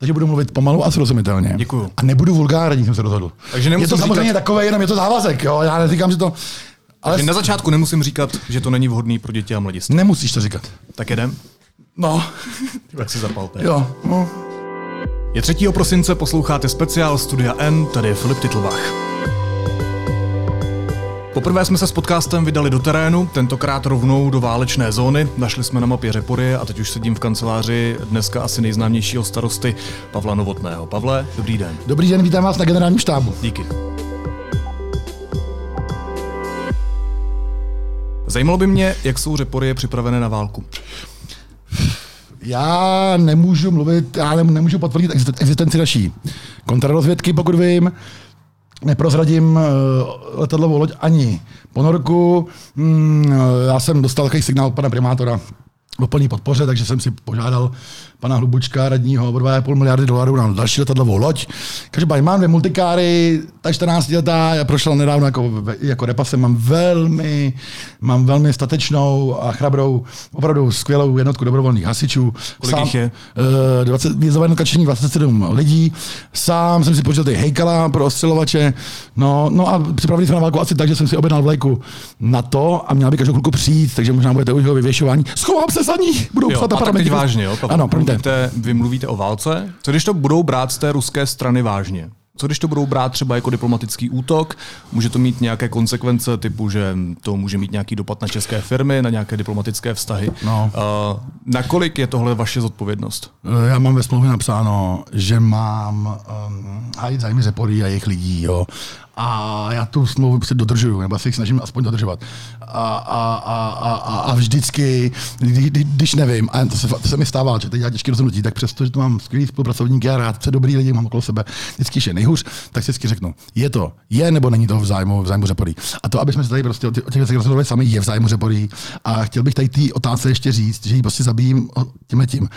Takže budu mluvit pomalu a srozumitelně. Děkuju. A nebudu vulgární, jsem se rozhodl. Takže je to samozřejmě říkat... takové, jenom je to závazek, jo? Já neříkám, že to... Ale na začátku nemusím říkat, že to není vhodný pro děti a mladistvé. Nemusíš to říkat. Tak jedem? No. Tak si zapal. Jo, no. Je 3. prosince, posloucháte speciál Studia N, tady je Filip Titlbach. Poprvé jsme se s podcastem vydali do terénu, tentokrát rovnou do válečné zóny. Našli jsme na mapě Řepory a teď už sedím v kanceláři dneska asi nejznámějšího starosty Pavla Novotného. Pavle, dobrý den. Dobrý den, vítám vás na generálním štábu. Díky. Zajímalo by mě, jak jsou Řepory připravené na válku. Já nemůžu potvrdit existenci naší kontrarozvědky, pokud vím. Neprozradím letadlovou loď ani ponorku. Já jsem dostal takový signál od pana primátora o plný podpoře, takže jsem si požádal pana Hlubučka, radního, o $2,5 miliardy na další letadlovou loď. Každopádně mám 2 multikáry, ta 14letá, já prošla nedávno jako repasem, mám velmi statečnou a chrabrou, opravdu skvělou jednotku dobrovolných hasičů. Kolik jich je? Výjezdová jednotka činí 27 lidí. Sám jsem si počil ty hejkala pro ostřelovače. No a připravili jsme na válku asi tak, že jsem si objednal vlajku na to a měla by každou chvilku přijít, takže možná budete u jeho vyvěšování. Schovám se za ní, budou psát a parametry. Vážně, jo? Ano, vy mluvíte o válce. Co když to budou brát z té ruské strany vážně? Co když to budou brát třeba jako diplomatický útok? Může to mít nějaké konsekvence typu, že to může mít nějaký dopad na české firmy, na nějaké diplomatické vztahy? No. Nakolik je tohle vaše zodpovědnost? Já mám ve smlouvě napsáno, že mám hájit zájmy Řepory a jejich lidí. Jo. A já tu smlouvu prostě dodržuju, nebo se jich snažím aspoň dodržovat. A vždycky, když nevím, a to se mi stává, že teď já těžké rozhodnutí, tak přesto, že tu mám skvělý spolupracovníky a rád se dobrý lidi mám okolo sebe, vždycky je nejhůř, tak si vždycky řeknu, je nebo není to v zájmu Řepory. A to, aby jsme se tady prostě o těch věcech rozhodovali sami, je v zájmu Řepory. A chtěl bych tady té otázce ještě říct, že ji prostě zabijím tím.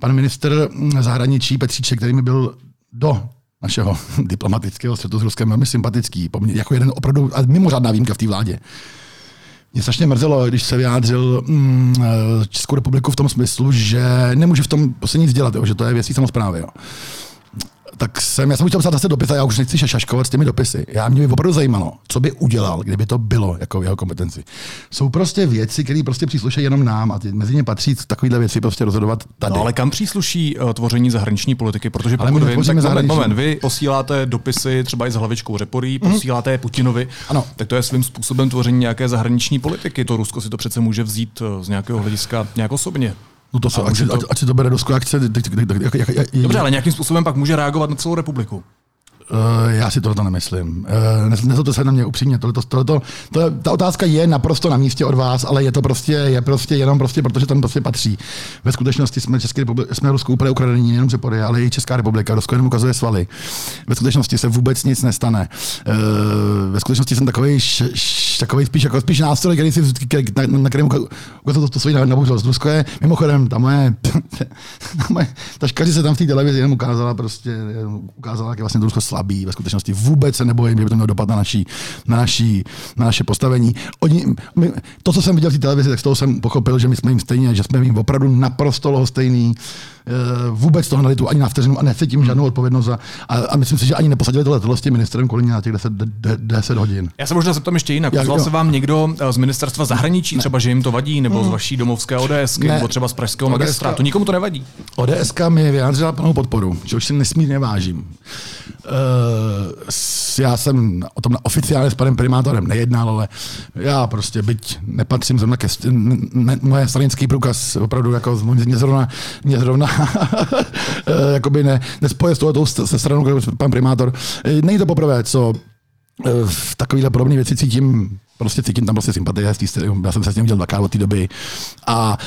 Pan minister zahraničí Petříček, který mi byl do našeho diplomatického střetu s Ruskem velmi sympatický, jako jeden opravdu a mimořádná výjimka v té vládě. Mě strašně mrzelo, když se vyjádřil Českou republiku v tom smyslu, že nemůže v tom se nic dělat, jo, že to je věcí samosprávy. Jo. Tak já jsem chtěl psát zase dopis a já už nechci šaškovat s těmi dopisy. Mě by opravdu zajímalo, co by udělal, kdyby to bylo jako v jeho kompetenci. Jsou prostě věci, které prostě přísluší jenom nám a mezi ně patří takovéhle věci prostě rozhodovat tady. No, ale kam přísluší tvoření zahraniční politiky? Protože pokud vím, tak moment, vy posíláte dopisy třeba i s hlavičkou Řepory, posíláte je Putinovi, ano. Tak to je svým způsobem tvoření nějaké zahraniční politiky. To Rusko si to přece může vzít z nějakého hlediska nějak osobně. No to jsou, ať si to bere do akce. Dobře, ale nějakým způsobem pak může reagovat na celou republiku. Já si tohle nemyslím. Nezlobte se na mě upřímně. Ta otázka je naprosto na místě od vás, ale je to prostě jenom protože tam prostě patří. Ve skutečnosti jsme Rusku úplně ukradení, nejenom Řepory, ale i Česká republika. Rusko jenom ukazuje svaly. Ve skutečnosti se vůbec nic nestane. Ve skutečnosti jsem takový spíš nástroj, který si na kterém ukazuje to svoji nabuřilost. Rusko je, mimochodem, ta moje taška, že se tam v té televizi jenom ukázala, jak je vlastně Rusko slabý, ve skutečnosti vůbec se nebojím, že by to mělo dopad na naše postavení. To, co jsem viděl v té televizi, tak z toho jsem pochopil, že my jsme jim stejně, že jsme jim opravdu naprosto lhostejný. Vůbec toho nelitu ani na vteřinu a necítím žádnou odpovědnost. A myslím si, že ani neposadili to letadlo s tím ministrem Kolíně na těch 10 hodin. Já se možná zeptám ještě jinak. Ozval se vám někdo z ministerstva zahraničí, třeba, že jim to vadí, nebo z vaší domovské ODSky, nebo třeba z pražského magistrátu? Nikomu to nevadí. ODSka mi vyjádřila plnou podporu, čehož si nesmírně vážím. Já jsem o tom oficiálně s panem primátorem nejednal, ale já prostě byť nepatřím zrovna ke moje stranický průkaz opravdu jako mě zrovna jakoby nespoje s touhletou se stranou, kterou pan primátor. Není to poprvé, co v takovýhle podobné věci cítím tam sympatie, já jsem se s ním viděl dvakrát od té doby. A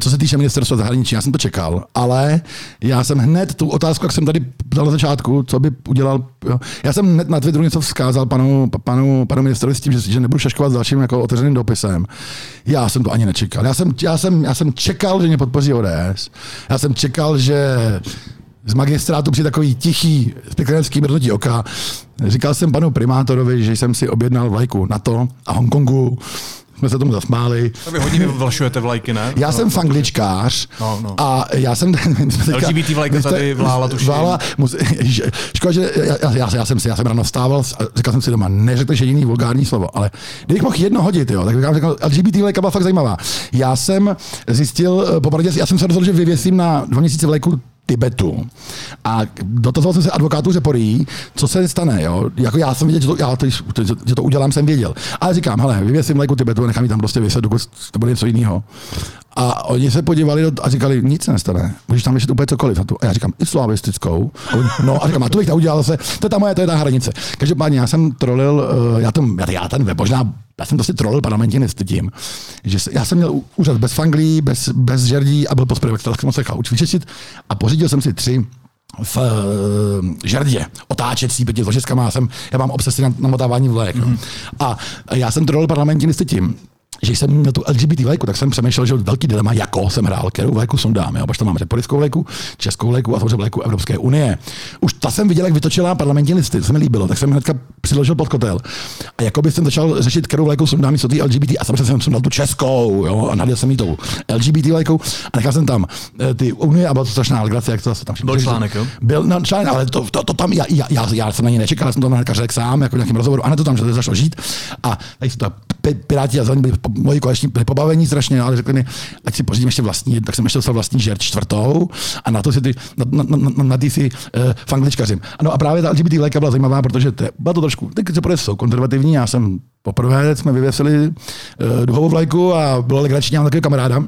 co se týče ministerstva zahraničí, já jsem to čekal, ale já jsem hned tu otázku, jak jsem tady dal na začátku, co by udělal, jo. Já jsem hned na Twitteru něco vzkázal panu ministrovi s tím, že nebudu šaškovat s dalším jako otevřeným dopisem. Já jsem to ani nečekal. Já jsem čekal, že mě podpoří ODS. Já jsem čekal, že z magistrátu při takový tichý spiklenecký mrdnutí oka. Říkal jsem panu primátorovi, že jsem si objednal vlajku NATO a Hongkongu. jsme se tomu zasmáli. Vy hodně vlašujete vlajky, ne? Já jsem fangličkář a já jsem... LGBT vlajka tady vlála tuším. Škoda, že já jsem ráno vstával a říkal jsem si doma, neřekl jediný vulgární slovo, ale kdybych mohl jedno hodit, jo, tak bych řekl, LGBT vlajka byla fakt zajímavá. Já jsem zjistil, já jsem se rozhodl, že vyvěsím na 2 měsíce vlajku Tibetu. A dotazoval jsem se advokátů Řepory, co se stane, jo? Jako já jsem věděl, že to udělám, jsem věděl. Ale říkám, hele, vyvěsím vlajku Tibetu a nechám ji tam prostě vyset, dokud to bude něco jiného. A oni se podívali a říkali, nic se nestane, můžeš tam vyšet úplně cokoliv. A já říkám, islavistickou. No a říkám, a to bych tam udělal se, to je ta moje, to je ta hranice. Každopádně já jsem trolil, já jsem prostě trolil parlamentiny s tím, že já jsem měl úřad bez fanglí, bez žerdí a byl pospěvek, tak jsem se nechal učvičit a pořídil jsem si 3 v žerdě, otáčecí pěti zložiskama, já mám obsesy na namotávání vlajek. Mm-hmm. A já jsem trolil parlamentiny s tím, že jsem měl tu LGBT vlajku, tak jsem přemýšlel, že velký dilema, jako jsem hrál, kterou vlajku sundám. Protože tam mám řeporickou vlajku, českou vlajku a samozřejmě vlajku Evropské unie. Už ta jsem viděl, jak vytočila parlamentní listy, to se mi líbilo, tak jsem hnedka přiložil pod kotel. A jakoby jsem začal řešit, kterou vlajku sundám místo té LGBT, a samozřejmě jsem sundal tu českou, jo, a naděl jsem jí tou LGBT vlajkou a nechal jsem tam ty unie a byla to strašná legrace, jak to se tam byl článek, jo? Byl na článek, ale to tam já jsem na něj nečekal, jsem to hnedka řekl sám, jako v nějakém rozhovoru, a ne to tam, že to zašlo žít. A tady se to Piráti a zelený byli moji koleční pobavení strašně, ale řekli mi, ať si pořídím ještě vlastní, tak jsem ještě dostal vlastní žert 4. a na to si ty fangličkařím. Ano a právě ta LGBT vlajka byla zajímavá, protože byla to trošku, ty Řepory jsou konzervativní, já jsem poprvé, jsme vyvěsili duhovou vlajku a bylo legrační, mám takového kamaráda,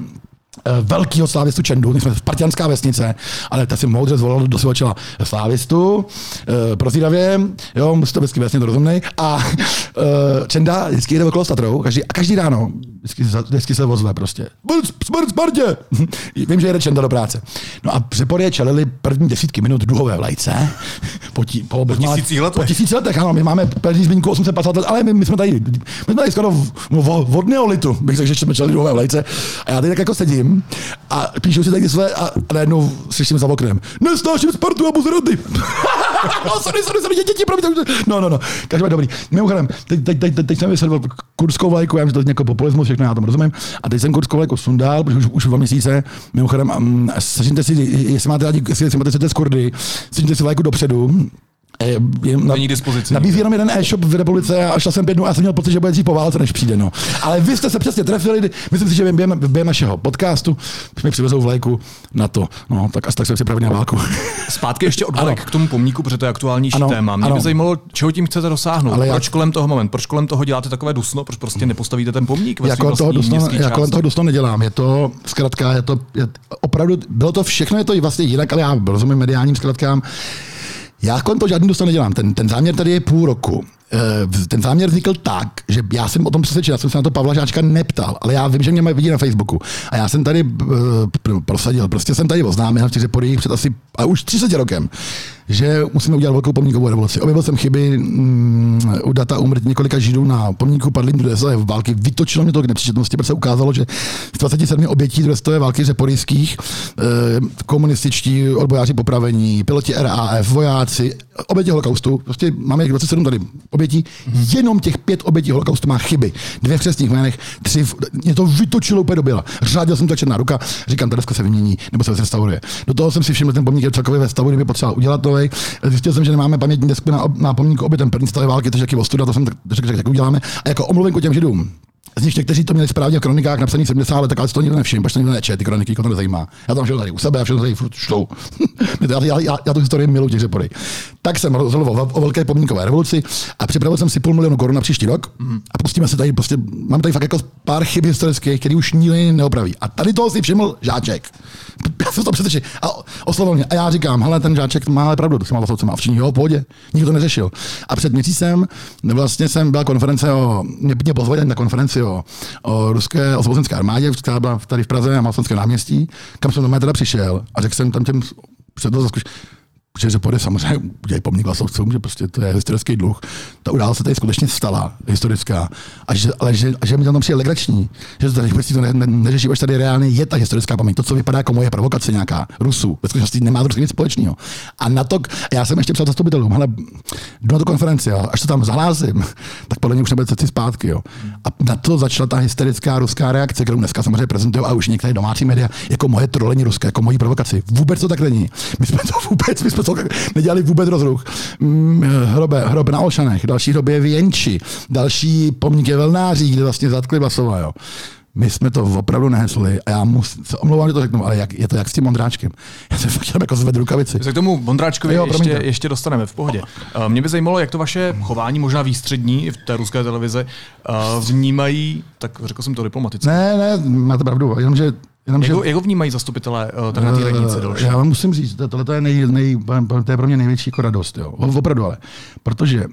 velkýho slávistu Čendu, my jsme spartianská vesnice, ale ta si moudře zvolila do svého čela slávistu, prozíravě, jo, musí to vždycky vesně to rozumnej, a Čenda vždycky jede okolo Statrou, každý ráno vždycky se vozve prostě. Smrt Spartě! Vím, že jede Čenda do práce. No a Řepory čelili první 10 minut duhové vlajce, po 1000 letech, ano, my máme první zmínku 850 let, ale my jsme tady, skoro od neolitu, bych řekl, že jsme čelili duhové vlajce, a já tady tak jako sedím, a píšou si taky své a najednou slyším za oknem. Nesnáším Spartu a buzeraty. sorry, děti, promiň. No. Každopádně dobrý. Mimochodem, teď jsem vysvětlil kurskou vlajku, já vím, že to je nějaký populismus, všechno já tomu rozumím. A teď jsem kurskou vlajku sundal, protože už 2 měsíce. Mimochodem, slyšíte si, jestli máte rádi, jestli máte z Kurdy, slyšíte si vlajku dopředu. Není dispozici. Nabízí jenom jeden e-shop v republice a šel jsem 5 dnů a jsem měl pocit, že bude dřív po válce, než přijde. No. Ale vy jste se přesně trefili, myslím si, že během našeho podcastu mi přivezou vlajku na to. No, tak asi tak jsme připravili na válku. Zpátky ještě od vlajek k tomu pomníku, protože to je aktuálnější téma. Mě by zajímalo, ččeho tím chcete dosáhnout. Ale proč kolem toho proč kolem toho děláte takové dusno, proč prostě nepostavíte ten pomník ve svým vlastním městský části? Já kolem toho dusno nedělám. Je to zkrátka, opravdu bylo to všechno, je to i vlastně jinak, ale já rozumím mediálním zkratkám. Já kolem toho žádný dostan nedělám. Ten záměr tady je půl roku. Ten záměr vznikl tak, že já jsem o tom přesvědčil, já jsem se na to Pavla Žáčka neptal, ale já vím, že mě mají vidět na Facebooku. A já jsem tady prosadil, prostě jsem tady oznámil v Řeporích před asi, a už 30 rokem, že musíme udělat velkou pomníkovou revoluci. Objevil jsem chyby u data úmrtí několika Židů na pomníku padlým druhé světové války. Vytočilo mě to k nepříčetnosti, protože se ukázalo, že z 27 obětí druhé světové války řeporijských, komunističtí odbojáři popravení, piloti RAF, vojáci, oběti holokaustu, prostě máme jich 27 tady obětí, jenom těch 5 obětí holokaustu má chyby. 2 v křestních jménech, 3, mě to vytočilo úplně do běla. Řádil jsem to černá ruka, říkám, ta deska se vymění nebo se restauruje. Do toho jsem si všiml, ten pomník je celkově ve stavu, kdyby potřeba udělat to. Zjistil jsem, že nemáme pamětní desku na pomníku obětem první světové války, takže taky ostuda, to jsem řekl, jak uděláme. A jako omluvenku těm Židům. Z nich někteří to měli správně v kronikách napsaných 70 let, ale to nikdo nevšiml, protože to nikdo nečet, ty kroniky, to nezajímá. Já tam žil tady u sebe a všechno tady furt čtou. Já tu historii miluji těch Řepory. Tak jsem rozhodoval o velké pomníkové revoluci a připravil jsem si 500 000 korun na příští rok a pustíme se tady, prostě mám tady fakt jako pár chyb historických, který už nikdy neopraví. A tady toho si všiml Žáček. Já jsem to přesvědčil a oslovil mě. A já říkám, hele, ten Žáček má pravdu, tak jsem mal to, co má v Číně, jo, pohodě, nikdo to neřešil. A před měsícem vlastně jsem byla konference mě pozvali na konferenci o ruské osvobozenské armádě, která byla tady v Praze na Malostranském náměstí, kam jsem do mě teda přišel a řekl jsem tam těm předložil že Řepory samozřejmě udělají pomník hlasovcům, že prostě to je historický dluh. Ta událost se tady skutečně stala, historická. A že mi tam přijde legrační, že tady prostě to neřeší, až tady reálně je ta historická paměť. To, co vypadá jako moje provokace nějaká Rusů, ve skutečnosti nemá to nic společného. A na to, já jsem ještě psal zastupitelům, hele, jdu na tu konferenci, jo, až to tam zahlásím, tak podle mě už nebude cesty zpátky. Jo. A na to začala ta hysterická ruská reakce, kterou dneska samozřejmě prezentují a už některé domácí média jako moje trolení Ruska, jako moji provokaci. Vůbec to tak není. My jsme to nedělali vůbec rozruch. Hrob na Olšanech, další hrob je v Jenči, další pomník je Velnáří, kde vlastně zatkli Basova, jo. My jsme to opravdu nehesli a já se omlouvám, že to řeknu, ale je to jak s tím Ondráčkem. Já se fakt jako zvedl rukavici. Se k tomu Mondráčkovi ještě dostaneme, v pohodě. Mě by zajímalo, jak to vaše chování, možná výstřední, v té ruské televizi, vnímají, tak řekl jsem to diplomaticky. Ne, máte pravdu, jenomže... Jak ho vnímají zastupitelé tady na té radnici další? Já vám musím říct, tohle je, to je pro mě největší jako radost. Jo. Opravdu ale. Protože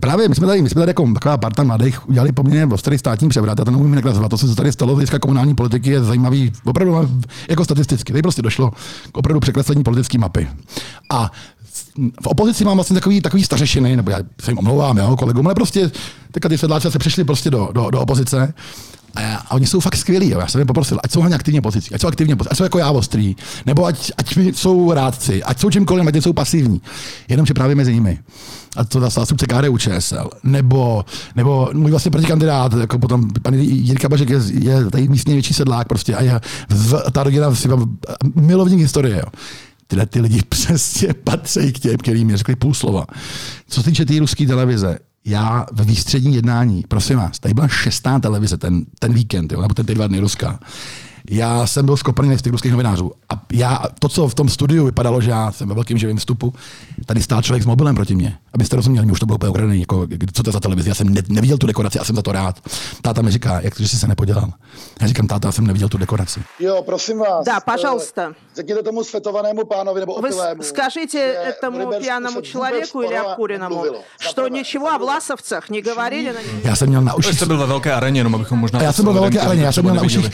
právě my jsme tady jako taková parta mladých udělali poměrně ostrý státní převrat. Já to neumím jinak nazvat. To, co se tady stalo z hlediska komunální politiky, je zajímavý opravdu jako statisticky. Tady prostě došlo k opravdu překreslení politické mapy. A v opozici mám vlastně takový stařešiny, nebo já se jim omlouvám, jo, kolegům, ale prostě ty sedláci se přišli prostě do opozice. A oni jsou fakt skvělí, jo. Já jsem je poprosil, ať jsou hodně aktivně pozici, ať jsou jako já ostrý, nebo ať jsou rádci, ať jsou čímkoliv, ať jsou pasivní. Jenomže právě mezi nimi, a to zástupce KDU-ČSL, nebo můj vlastně protikandidát, jako potom pan Jirka Bažek je tady místně největší sedlák prostě a ta rodina si mám milovník historie, jo. Tyhle ty lidi přesně patří k těm, kterým mi řekli půl slova. Co se týče té ruské televize, já ve výstřední jednání, prosím vás, tady byla 6. televize ten víkend, jo, nebo ten 2 dny ruská. Já jsem byl skopaný z těch ruských novinářů. A to, co v tom studiu vypadalo, že já jsem ve velkým živým vstupu, tady stál člověk s mobilem proti mě. Abyste rozuměli, mě už to bylo úplně ukradený, jako, co to je za televizi. Já jsem neviděl tu dekoraci a jsem za to rád. Táta mi říká, jak to, že jsi se nepodělal. Já říkám, táta, já jsem neviděl tu dekoraci. Jo, prosím vás. Da, pažalsta. Řekněte tomu svetovanému pánovi nebo opilému. Скажите этому пьяному человеку или обкуренному, что ничего о власовцах не говорили. Já jsem měl na uších. To byl ve velké areně, jenom abychom možná. Já jsem byl ve velké areně, já jsem měl na uších.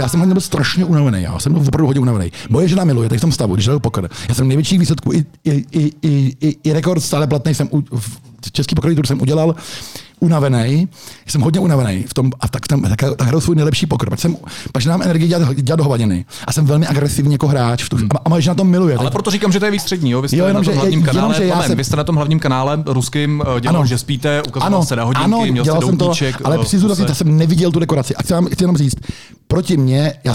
Já jsem hodně byl strašně unavený, já jsem byl opravdu hodně unavený. Moje žena miluje, tak v tom stavu, když dal poker. Já jsem největší výsledku i rekord stále platný jsem český pokerový tur jsem udělal. Unavený, jsem hodně unavený v tom, a tak hraju svůj nejlepší poker. Pak nám energii dělat dohovaděný. A jsem velmi agresivní jako hráč. A moje žena to miluje. Ale proto říkám, že to je výstřední. Jo? Vy jste na tom hlavním kanále. Vy jste na tom hlavním kanále ruským dělal, že spíte, ukazoval se na hodinky, měl jste doutíček. Ale přizůrazit, já jsem neviděl tu dekoraci. A chci jenom říct, proti mě, já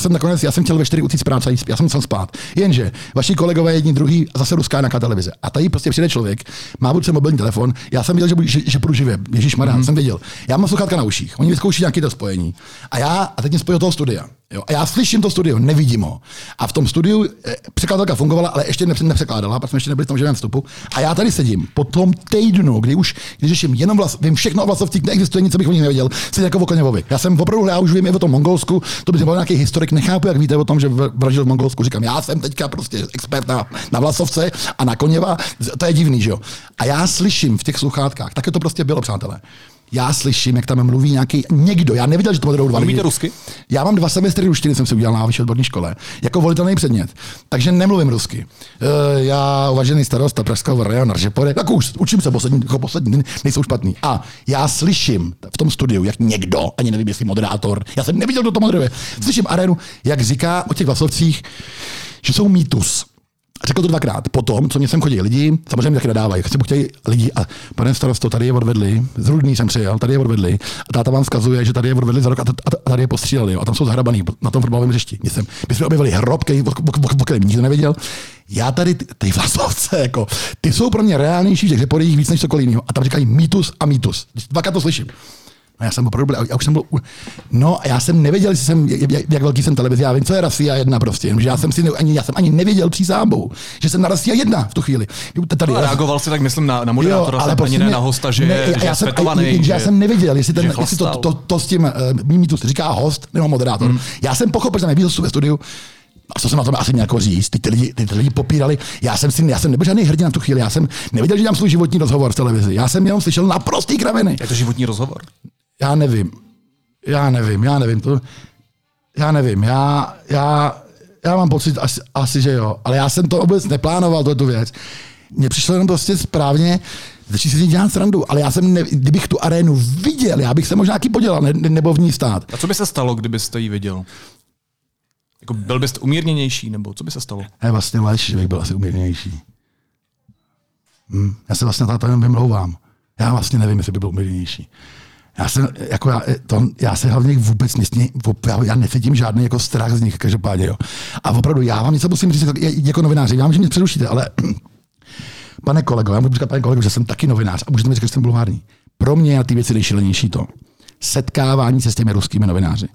jsem chtěl ve 4 utíct z práce, já jsem musel spát. Jenže vaši kolegové jedni druhý zase ruská nějaká televize. A tady prostě přijde člověk, má buď mobilní telefon, já jsem viděl, že půjdu živě. Ježišmarja. Jsem věděl. Já mám sluchátka na uších. Oni vyzkouší nějaké to spojení. A teď mě spojí do toho studia. Jo? A já slyším to studio, nevidím ho. A v tom studiu překladatelka fungovala, ale ještě nepřekládala, protože jsme ještě nebyli v tom živém vstupu. A já tady sedím po tom týdnu, když řeším jenom vím všechno o vlasovcích, neexistuje nic, co bych o nich nevěděl. Sedím jako v Koněvovi. Já jsem opravdu hrál, už vím i o tom Mongolsku. To by byl nějaký historik, nechápu, jak víte o tom, že vražil v Mongolsku. Říkám, já jsem teďka prostě expert na vlasovce a na Koněva. To je divný, že jo. A já slyším v těch sluchátkách, tak to prostě bylo, přátelé. Já slyším, jak tam mluví někdo. Já neviděl, že to budou 2 lidi. Mluvíte rusky? Já mám 2 semestry ruštiny, jsem si udělal na vyšší odborné škole, jako volitelný předmět. Takže nemluvím rusky. Já uvažený starosta Pražského rajonu Řepory, tak už učím se poslední dny, nejsou špatný. A já slyším v tom studiu, jak někdo, ani nevím, jestli moderátor, já jsem neviděl, kdo to moderuje. Slyším arénu, jak říká o těch vlasovcích, že jsou mýtus. Řekl to 2krát. Potom, co mě sem chodí lidi, samozřejmě taky nadávají. Chtějí lidi a pane starosto, tady je odvedli, z Rudný jsem přijel, tady je odvedli a táta vám vzkazuje, že tady je odvedli za rok a tady je postříleli a tam jsou zahrabaný na tom fotbalovém hřišti. My jsme objevili hrob, který nikdo nevěděl. Já tady ty vlasovce, jako, ty jsou pro mě reálnější v těch Řeporích víc než cokoliv jiného. A tam říkají mýtus a mýtus. 2krát to slyším. No, já jsem opravdu, já už jsem byl, no a já jsem nevěděl, jestli jsem, jak velký jsem televizi, já vím, co je Russia 1 prostě, jenomže já jsem ani nevěděl přísáhou, že jsem na Russia 1 v tu chvíli. Tady, no, reagoval si tak, myslím, na moderátora, ale prostě ne na hosta, že je svetovaný. Já jsem nevěděl, jestli to s tím mýtus říká host nebo moderátor. Já jsem pochopil, že nevěděl, co jsou ve studiu. A co jsem na tom asi nějak říct, ty lidi popírali, já jsem nebyl žádný hrdina v tu chvíli, já jsem nevěděl, že dám svůj životní rozhovor v televizi, já jsem jenom slyšel naprostý kraviny. Je to životní rozhovor? Já nevím, já nevím, to, já nevím, já, já, Já mám pocit, asi že jo, ale já jsem to vůbec neplánoval, tu věc. Mně přišlo jenom prostě správně, začít si dělat srandu, ale já jsem, kdybych tu arénu viděl, já bych se možná taky podělal, nebo v ní stát. A co by se stalo, kdybyste ji viděl? Jako byl byste umírněnější, nebo co by se stalo? Ne, vlastně lež, že bych byl asi umírněnější. Já se vlastně na to jenom vymlouvám. Já vlastně nevím, jestli by byl umírněnější. Já se hlavně vůbec nesmím, já necítím žádný jako strach z nich, každopádně. Jo. A opravdu, já vám něco musím říct jako novináři, já vím, že mě přerušíte, ale pane kolego, já můžu říkat pane kolego, že jsem taky novinář a můžete mi říkat, že jsem bulvární. Pro mě je na ty věci nejšilenější to setkávání se s těmi ruskými novináři.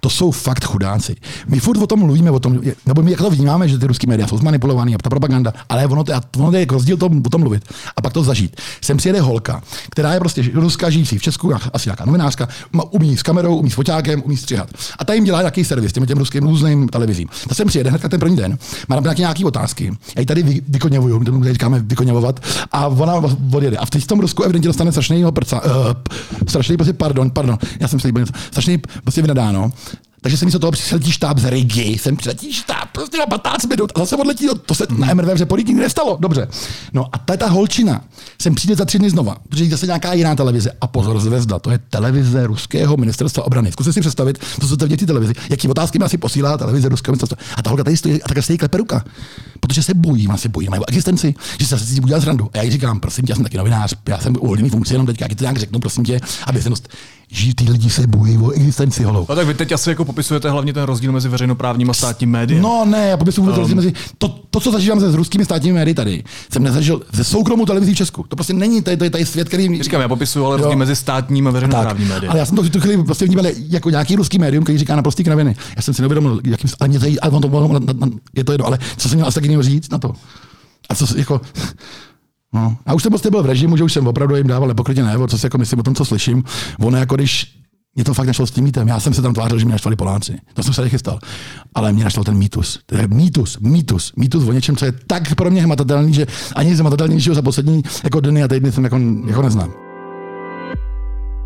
To jsou fakt chudáci. My furt o tom mluvíme, nebo my jak to vnímáme, že ty ruský média jsou zmanipulovaný a ta propaganda, ale ono to je rozdíl o tom mluvit a pak to zažít. Sem přijede holka, která je prostě ruská, žijící v Česku, asi nějaká novinářka, umí s kamerou, umí s foťákem, umí stříhat. A ta jim dělá nějaký servis těm ruským různým televizím. Ta sem přijede hnedka ten první den, má tam nějaké otázky. Já ji tady vykoněvuju, my tomu říkáme vykoněvovat, a ona odjede. A v tom Rusku evidentně dostane strašný prostě pardon, já jsem strašný prostě vynadáno. Takže se místo toho přiletí štáb z Rigy, prostě na 15 minut a zase odletí, to se na MZV v Řepory nikdy nestalo, dobře. No a ta holčina sem přijde za 3 dny znova, protože je zase nějaká jiná televize. A pozor, Zvezda, to je televize ruského ministerstva obrany. Zkuste si představit, co se to v té televizi, jaký otázky mi asi posílá televize ruského ministerstva. A ta holka tady stojí a takhle stojí klepe ruka, protože se bojí na existenci, že se cítí udělat srandu. A já jí říkám, prosím tě, já jsem taky novinář, já jsem uvolněný funkci, jenom teďka, jak to nějak řeknu, prosím tě, aby ty lidi se bojí o existenci holou. No tak vy teď asi jako popisujete hlavně ten rozdíl mezi veřejnoprávním a státním médiem. No ne, já popisuju rozdíl mezi to, co zažívám se s ruskými státními médii tady. Jsem nezažil ze soukromou televizí v Česku. To prostě není tady svět, který říkám, já popisuju, ale rozdíl mezi státním a veřejnoprávním médiem. Ale já jsem to tu chvíli prostě vnímal jako nějaký ruský médium, který říká naprostý kraviny. Já jsem si neuvědomil, jakým je to jedno, ale co jsem měl asi tak jiného říct na to. A co jako no. A už jsem prostě byl v režimu, že už jsem opravdu jim dával nepokrytě najevo, co si jako myslím o tom, co slyším. Ono jako když mě to fakt našlo s tím mítem. Já jsem se tam tvářil, že mě naštvali Poláci. To jsem se tady chystal. Ale mě našel ten mýtus. To je mýtus o něčem, co je tak pro mě hmatatelný, že ani hmatatelnějšího za poslední jako dny a týdny jsem jako neznám.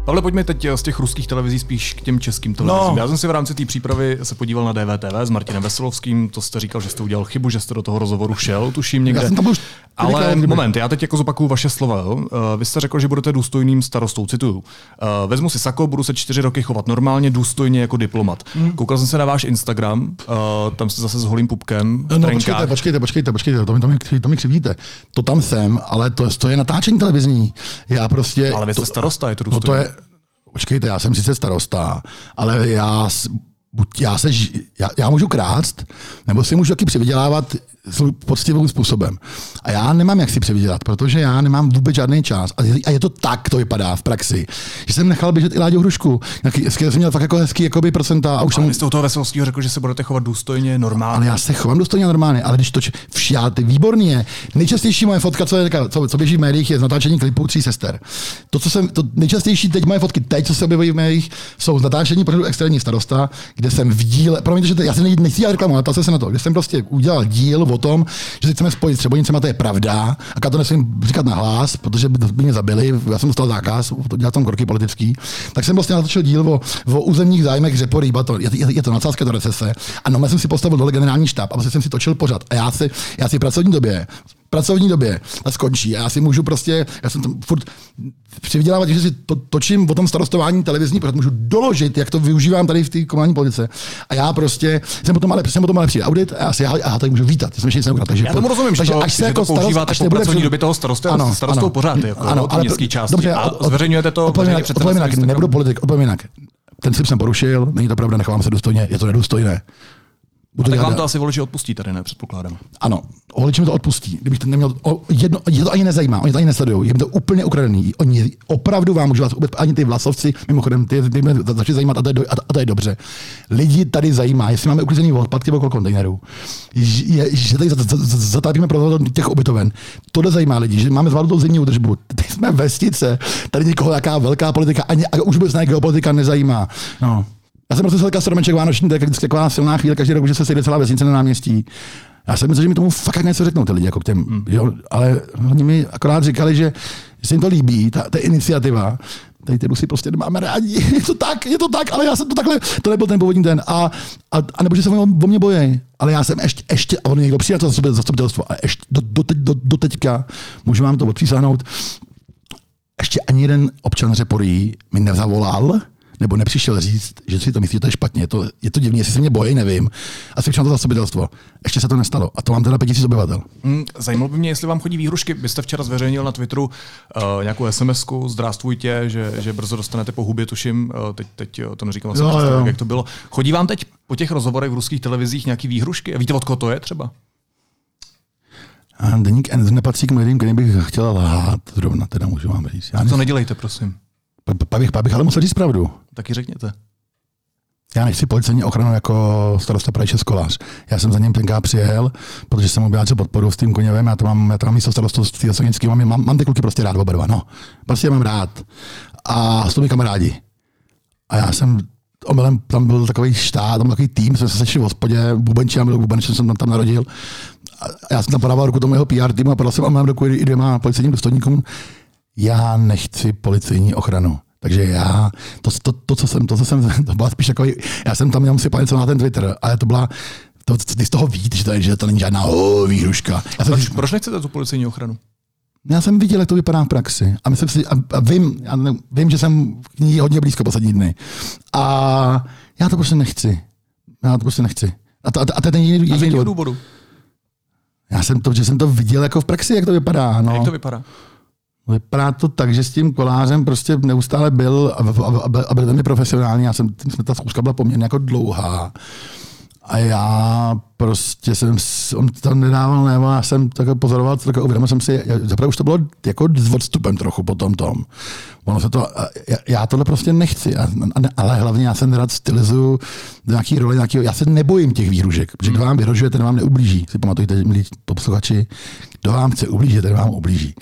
Pavle, pojďme teď z těch ruských televizí spíš k těm českým televizím. No. Já jsem si v rámci té přípravy se podíval na DVTV s Martinem Veselovským, to jste říkal, že jste udělal chybu, že jste do toho rozhovoru šel, tuším někde. Já jsem tam už... Ale moment, já teď jako zopakuju vaše slova. Jo? Vy jste řekl, že budete důstojným starostou, cituju. Vezmu si sako, budu se 4 roky chovat normálně, důstojně jako diplomat. Koukal jsem se na váš Instagram, tam jste zase s holým pupkem. No, počkejte, to mi křivíte. To tam jsem, ale to je natáčení televizní. Já prostě... Ale vy jste starosta, je to důstojný. Počkejte, já jsem sice starosta, ale já můžu krást, nebo si můžu taky přivydělávat poctivým způsobem. A já nemám jak si přivydělat, protože já nemám vůbec žádný čas. A je to tak, to vypadá v praxi. Že jsem nechal běžet i Láďu Hrušku. Jsem měl fakt jako hezký jakoby procenta. A už jsem... Vy jste u toho Veselovského řekl, že se budete chovat důstojně, normálně. Ale já se chovám důstojně normálně, ale když to všijate, výborný je. Nejčastější moje fotka, co běží v médiích, je z natáčení klipů 3 sester. To nejčastější teď moje fotky, co se objevují v médiích, jsou z natáčení pořadu Extrémní starosta, kde jsem v díle, promiňte, že já se nechci dělat reklamu, ale se na to, kde jsem prostě udělal díl o tom, že si chceme spojit s Třebonicema, to je pravda, a já to nesmím říkat nahlas, protože by mě zabili, já jsem dostal zákaz, dělal tam kroky politický, tak jsem vlastně natočil díl o územních zájmech Řepory, je to nadsázka do recese, a no, já jsem si postavil dole generální štáb a vlastně jsem si točil pořad a já si v pracovní době a skončí. A já si můžu prostě, já jsem tam furt přivydělávat, že si to točím o tom starostování televizní, protože můžu doložit, jak to využívám tady v té komunální politice. A já prostě jsem potom ale přijde audit a já tady můžu vítat. Já jsem ještě neukrát. Takže já tomu rozumím, takže to, až se jako používáte po pracovní době toho starostou pořád, jako městský části. Dobře, a zveřejňujete to. Odpovím jinak, nebudu politik, odpovím jinak. Ten slib jsem porušil, není to pravda, nechovám se důstojně, je to nedůstojné. A tak vám to asi voliči odpustí tady, ne? Předpokládám. Ano, voliči mi to odpustí. Kdybych to neměl, je to ani nezajímá, oni to ani nesledují, je to úplně ukradený. Oni opravdu vám můžu vás vůbec, ani ty vlasovci, mimochodem, ty mě začali zajímat a to je dobře. Lidi tady zajímá, jestli máme uklizený odpadky okolo kontejnerů, že tady zatápíme pro těch ubytoven. Tohle zajímá lidi, že máme zvládnutou zimní údržbu. Tady jsme vesnice, tady nikoho nějaká velká politika, ani už vůbec geopolitika nezajímá. No. Já jsem prostě celka stromeček vánoční, to je taková silná chvíle každý rok, že se sejde celá vesnice na náměstí. Já jsem myslel, že mi tomu fakt něco řeknou ty lidi, jako k těm, jo? Ale oni mi akorát říkali, že se jim to líbí, ta iniciativa, tady ty Rusy prostě nemáme rádi, je to tak, ale já jsem to takhle, to nebyl ten původní ten. A nebo že se o mě bojí, ale já jsem ještě a on někdo přijde to zastupitelstvo a ještě do teďka, můžu vám to odpřísáhnout, ještě ani jeden občan Řepory mi nezavolal, nebo nepřišel říct, že si to myslí, že to je špatně. Je to divné, jestli se mě bojí, nevím. A si všem to zastupitelstvo. Ještě se to nestalo. A to mám teda 5000 obyvatel. Zajímalo by mě, jestli vám chodí výhrušky. Vy jste včera zveřejnil na Twitteru nějakou SMS-ku, zdravstvujte, že brzo dostanete po hubě, tuším. Teď to neříkám asi přesně, jak to bylo. Chodí vám teď po těch rozhovorech v ruských televizích nějaký výhrušky? A víte, od koho to je třeba? Deník N nepatří k lidem, kterým bych chtěla lhát, zrovna teda můžu vám říct. To nedělejte, prosím. Pak bych ale musel říct pravdu. Taky řekněte. Já nechci policejní ochranu jako starosta Pražský školář. Já jsem za něm tenkrát přijel, protože jsem mu udělal podporu s tím Koněvem, já tam mám místo starostovství osadnický, mám ty kluky prostě rád oba dva, no. Prostě mám rád. A s těmi kamarádi. A já jsem omylem, tam byl takový štát, tam byl takový tým, jsme se sešli v hospodě, bubenčem jsem tam narodil. A já jsem tam podával ruku tomu jeho PR týmu a podal jsem omylem ruku i dvěma policejním důstojníkům. Já nechci policejní ochranu. Takže já, to byla spíš takový, já jsem tam měl si palit na ten Twitter, ale to byla, ty z toho víte, že to není žádná výhruška. Proč nechcete tu policejní ochranu? Já jsem viděl, jak to vypadá v praxi. A myslím si, a vím, že jsem k ní hodně blízko poslední dny. A já to prostě nechci. A to je ten jiný důvod. Já jsem to viděl jako v praxi, jak to vypadá. No. A jak to vypadá? Vypadá to tak, že s tím kolářem prostě neustále byl a byl velmi profesionální. Ta zkouška byla poměrně jako dlouhá. A já prostě on tam nedával, já jsem tak pozoroval, tak uvědomil jsem si, zapravo už to bylo jako s odstupem trochu po tom. Ono se to, já tohle prostě nechci, ale hlavně já jsem rád stylizuju nějaký role, já se nebojím těch výhružek, protože kdo vám vyhrožuje, ten vám neublíží. Si pamatujte, milí posluchači, kdo vám chce ublížit, ten vám ublíží.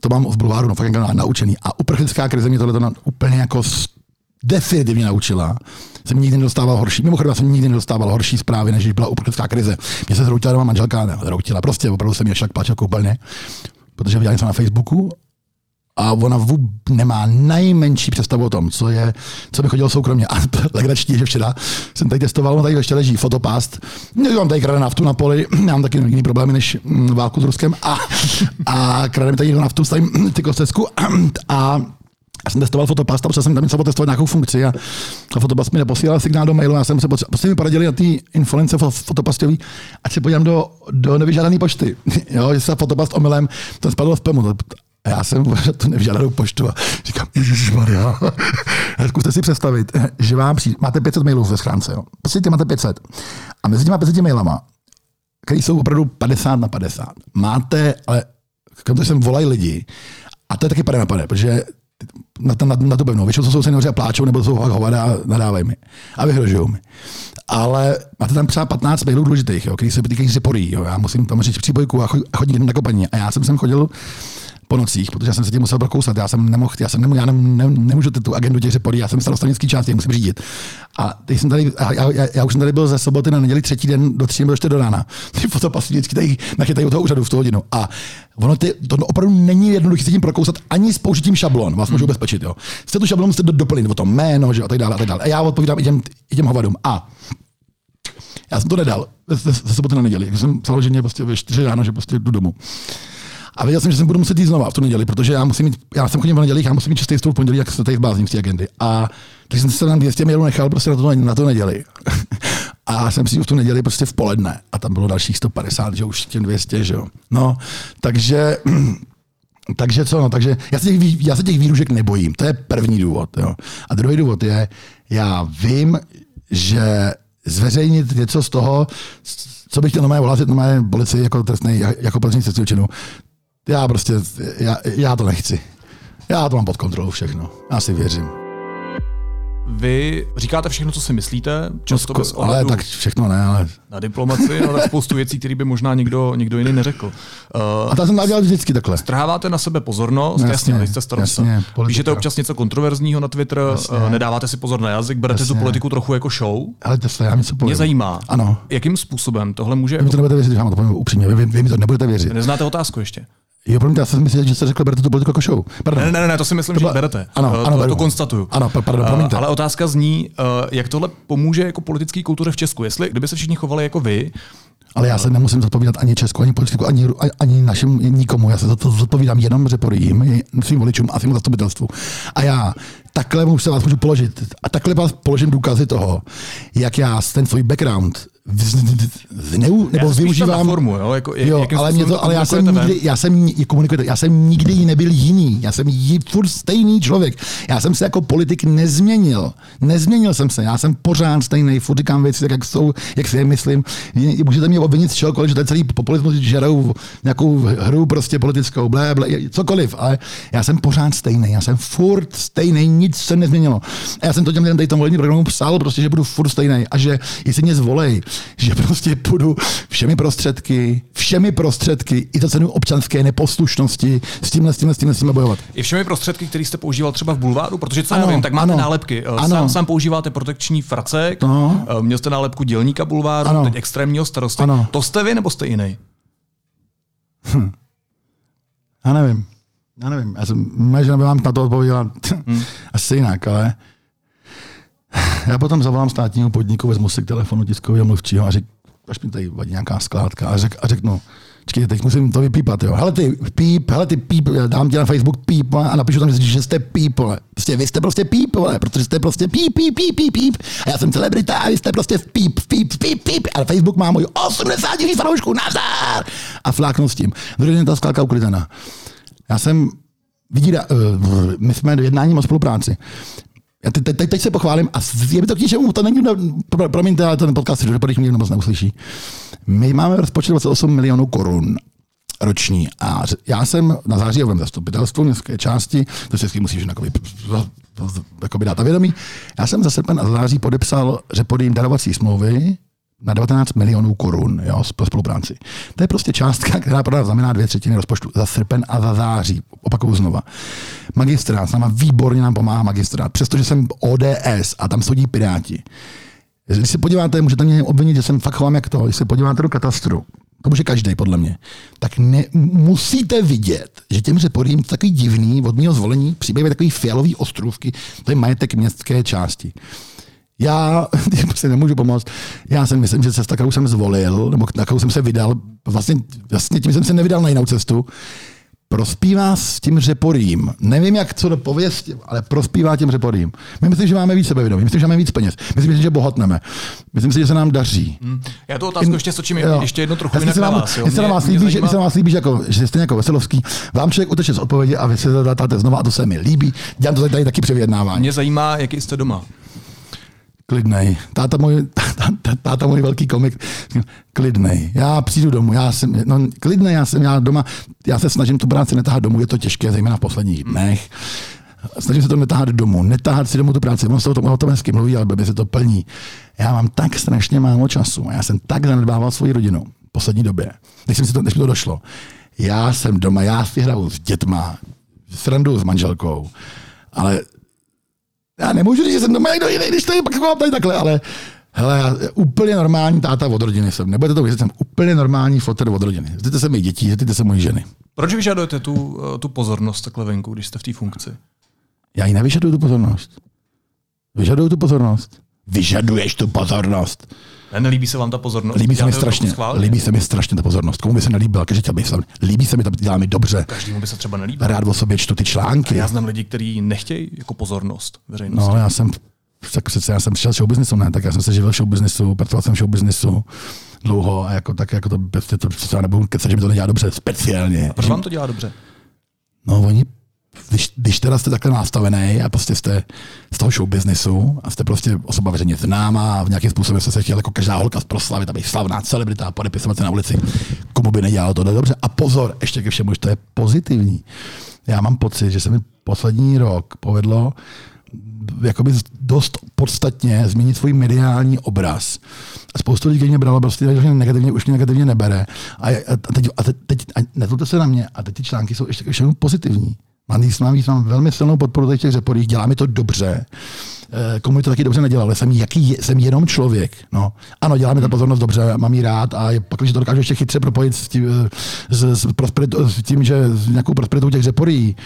To mám v bulváru fakt naučený. A uprchlická krize mě tohle úplně jako definitivně naučila. Jsem nikdy nedostával horší. Mimochodem, já jsem nikdy nedostával horší zprávy, než když byla uprchlická krize. Mě se zhroutila doma manželka, ne, zhroutila. Prostě opravdu jsem mě šlak pláčel koupelně, protože viděla něco na Facebooku a ona nemá nejmenší představu o tom, co by chodilo soukromě. A legrační, že včera jsem tady testoval, tady ještě leží fotopást. Mám tady krade naftu na poli, mám taky jiný problémy než válku s Ruskem a krade mi tady naftu, stavím ty kostecku a já jsem testoval fotopast a protože jsem tam něco potestovat nějakou funkci a fotopast mi neposílal signál do mailu, já jsem se prostě mi poradili na té influence fotopastový, ať se podívám do nevyžádané pošty, jo, že se fotopast omylem, ten spadl v spamu. A já jsem tu nevyžádanou poštu a říkám, ježišmarja, zkuste si představit, že vám přijde, máte 500 mailů ve schránce, jo, prostě máte 500 a mezi těma 500 mailama, které jsou opravdu 50/50, máte, ale když jsem volají lidi a to je taky 50/50, protože na tu pevnou. Většinou jsou seniori a pláčou, nebo jsou hovada a nadávají mi. A vyhrožují mi. Ale máte tam třeba 15 mailů důležitých, jo, který se týkají Řepory. Já musím tam říct příbojku a chodit na kopaní. A já jsem sem chodil po nocích, protože jsem se tím musel prokousat. Já nemůžu tu agendu těch Řepory, já jsem starostanický část, musím řídit. A jsem tady, já už jsem tady byl ze soboty na neděli třetí den do 3 do rána. Ty fotopasy vždycky tady nachytají u toho úřadu v tu hodinu. A ono to opravdu není jednoduché se tím prokousat ani s použitím šablon. Vás můžu ubezpečit, jo. Jste tu šablonu doplnit o to jméno, že, a tak dále. A já odpovídám i těm hovadům. A já jsem to nedal ze soboty na neděli. Já jsem samozřejmě prostě ve 4 ráno, že prostě jdu domů. A věděl jsem, že jsem budu muset jít znova v tu neděli, protože já jsem chodím v nedělích, já musím mít čistý stůl v pondělí, jak se tady zblázním z té agendy. A takže jsem se tam 200 mailů nechal prostě na to neděli. A jsem přijel v tu neděli prostě v poledne. A tam bylo dalších 150, že už těm 200, že jo. No, takže co, no, takže já se těch výružek nebojím. To je první důvod, jo. A druhý důvod je, já vím, že zveřejnit něco z toho, co bych chtěl na mé volásit na mé policii jako trestný trestnou činu, já prostě, já to nechci. Já to mám pod kontrolou všechno. Já si věřím. Vy říkáte všechno, co si myslíte, často bez ohledu. Ale tak všechno ne, ale... Na diplomaci, ale spoustu věcí, které by možná někdo jiný neřekl. A to jsem dělal vždycky takhle. Strháváte na sebe pozornost, jasně, nejste starosta. Píšete občas něco kontroverzního na Twitter, nedáváte si pozor na jazyk, berete tu politiku trochu jako show. Ale to já něco povím. Mě zajímá, jakým způsobem tohle může... Vy mi to nebudete věřit, já vám to povím upřímně. Vy mi to nebudete věřit. Neznáte otázku ještě. Jo, promiňte, já jsem myslel, že jste řekl, berete tu politiku jako show. Pardon. Ne, to si myslím, že berete. Ano, to konstatuju. Ano, pardon, promiňte. Ale otázka zní, jak tohle pomůže jako politické kultuře v Česku, jestli kdyby se všichni chovali jako vy. Ale já se nemusím zodpovídat ani Česku, ani politiku, ani našim nikomu. Já se za to zodpovídám jenom Řeporím, svým voličům a svým zastupitelstvu. A já takhle se vás můžu položit. A takhle vás položím důkazy toho, jak já ten svůj background nebo využívám formu, jo? Já jsem nikdy nebyl jiný. Já jsem furt stejný člověk. Já jsem se jako politik nezměnil. Nezměnil jsem se. Já jsem pořád stejný, furt říkám věci tak, jak jsou, jak si je myslím. Můžete mě obvinit z čehokoliv, že to je celý populismus, žerou nějakou hru prostě politickou, cokoliv, ale já jsem pořád stejný. Já jsem furt stejný, nic se nezměnilo. A já jsem to těm lidem tady tomu volebním programu psal, prostě že budu furt stejný a že jestli mě zvolej, že prostě půjdu všemi prostředky i za cenu občanské neposlušnosti s tímhle bojovat. I všemi prostředky, které jste používal třeba v bulváru, protože co já vím, tak máte nálepky. Sám používáte protekční fracek, měl jste nálepku dělníka bulváru, teď extrémního starosty. To jste vy, nebo jste jiný? Já nevím. Moje žena by vám na to odpověděla asi jinak, ale... Já potom zavolám státního podniku, vezmu si k telefonu tiskového mluvčího a řeknu, až mi tady vadí nějaká skládka a řeknu, čekajte, teď musím to vypípat, jo. Hele ty píp, dám ti na Facebook píp a napíšu tam, že jste píp, ale. Prostě vy jste prostě píp, ale, protože jste prostě píp a já jsem celebrita a vy jste prostě píp a Facebook má moji 80 000 fanoušků nazdar a fláknu s tím. Druhý den ta skládka uklizená. My jsme jednáním o spolupráci. Teď se pochválím a je mi to k ničemu, to není, promiňte, ale ten podcast, že podíš mě někdo moc neuslyší. My máme rozpočet 28 milionů korun roční a já jsem na zářijovém zastupitelstvu městské části, to se s tím musíš jakoby dát a vědomí, já jsem za srpen a za září podepsal Řeporím darovací smlouvy na 19 milionů korun, jo, pro spolupráci. To je prostě částka, která pro nás znamená 2/3 rozpočtu za srpen a za září. Opakuju znova. Magistrát s náma výborně nám pomáhá magistrát, přestože jsem ODS a tam soudí Piráti. Když se podíváte, můžete mě obvinit, že jsem fakt chovám jak to, když se podíváte do katastru, to může každý podle mě, tak musíte vidět, že těm Řeporím takový divný od mého zvolení přibývají takový fialový ostrůvky, to je majetek městské části. Já si nemůžu pomoct. Já si myslím, že cesta, kterou jsem zvolil, nebo kterou jsem se vydal, vlastně tím jsem se nevydal na jinou cestu, prospívá s tím Řeporím. Nevím, jak co dopověst, ale prospívá tím Řeporím. My myslím, že máme víc sebevědomí, myslím, že máme víc peněz, myslím, že bohatneme, myslím si, že se nám daří. Já tu otázku ještě sočím ještě jedno trochu jinak na vás. Jestli se vám líbí, že jste jako Veselovský, vám člověk uteče z odpovědi a vy se zadátáte znova a to se mi líbí. Dělám to tady taky převyjednávání. Mě zajímá, jaký jste doma. Klidnej. Táta můj velký komik. Klidnej. Já přijdu domů. Já se snažím tu práci netahat domů. Je to těžké, zejména v posledních dnech. Snažím se to netahat domů. Netahat si domů tu práci. On se o tom hezky mluví, ale blbě se to plní. Já mám tak strašně málo času. Já jsem tak zanedbával svoji rodinu v poslední době. Než mi to došlo. Já jsem doma. Já si hraju s dětma. Srandu s manželkou. Ale já nemůžu říct, že jsem doma někdo jiný, když tady pak mám tady takhle, ale hele, úplně normální táta od rodiny jsem. Nebudete to vědět, jsem úplně normální fotér od rodiny. Zděte se mi děti, zděte se mojí ženy. Proč vyžadujete tu pozornost takhle venku, když jste v té funkci? Já ji nevyžaduju tu pozornost. Vyžaduju tu pozornost. Vyžaduješ tu pozornost. Nelíbí se vám ta pozornost? Líbí se mi strašně ta pozornost. Komu by se nelíbila? Líbí se mi, to dělá mi dobře. Každému by se třeba nelíbilo. Rád o sobě čtu ty články. A já znám lidi, kteří nechtějí jako pozornost veřejnosti. No, já jsem přišel z showbiznesu, ne? Tak já jsem se živil v showbiznesu, pracoval jsem v showbiznesu dlouho a já nebudu kecat, že mi to nedělá dobře, speciálně. A proč vám to dělá dobře? No, oni Když teda jste takhle nastavený a prostě jste z toho show businessu a jste prostě osoba veřejně známá a v nějakým způsobem jste se chtěl jako každá holka proslavit, aby slavná celebrita a podepisovat se na ulici, komu by nedělalo to dobře. A pozor, ještě ke všemu, že to je pozitivní. Já mám pocit, že se mi poslední rok povedlo jakoby dost podstatně změnit svůj mediální obraz. A spoustu lidí mě bralo prostě negativně, už mě negativně nebere. A teď nezlobte se na mě, a teď ty články jsou ještě ke všemu pozitivní. Mám velmi silnou podporu těch Řeporých, dělá mi to dobře. komu to taky dobře nedělal, ale jsem jenom člověk. No. Ano, děláme ta pozornost dobře, mám ji rád a pak, když to dokážu ještě chytře propojit s tím, že s nějakou prosperitou těch Řeporí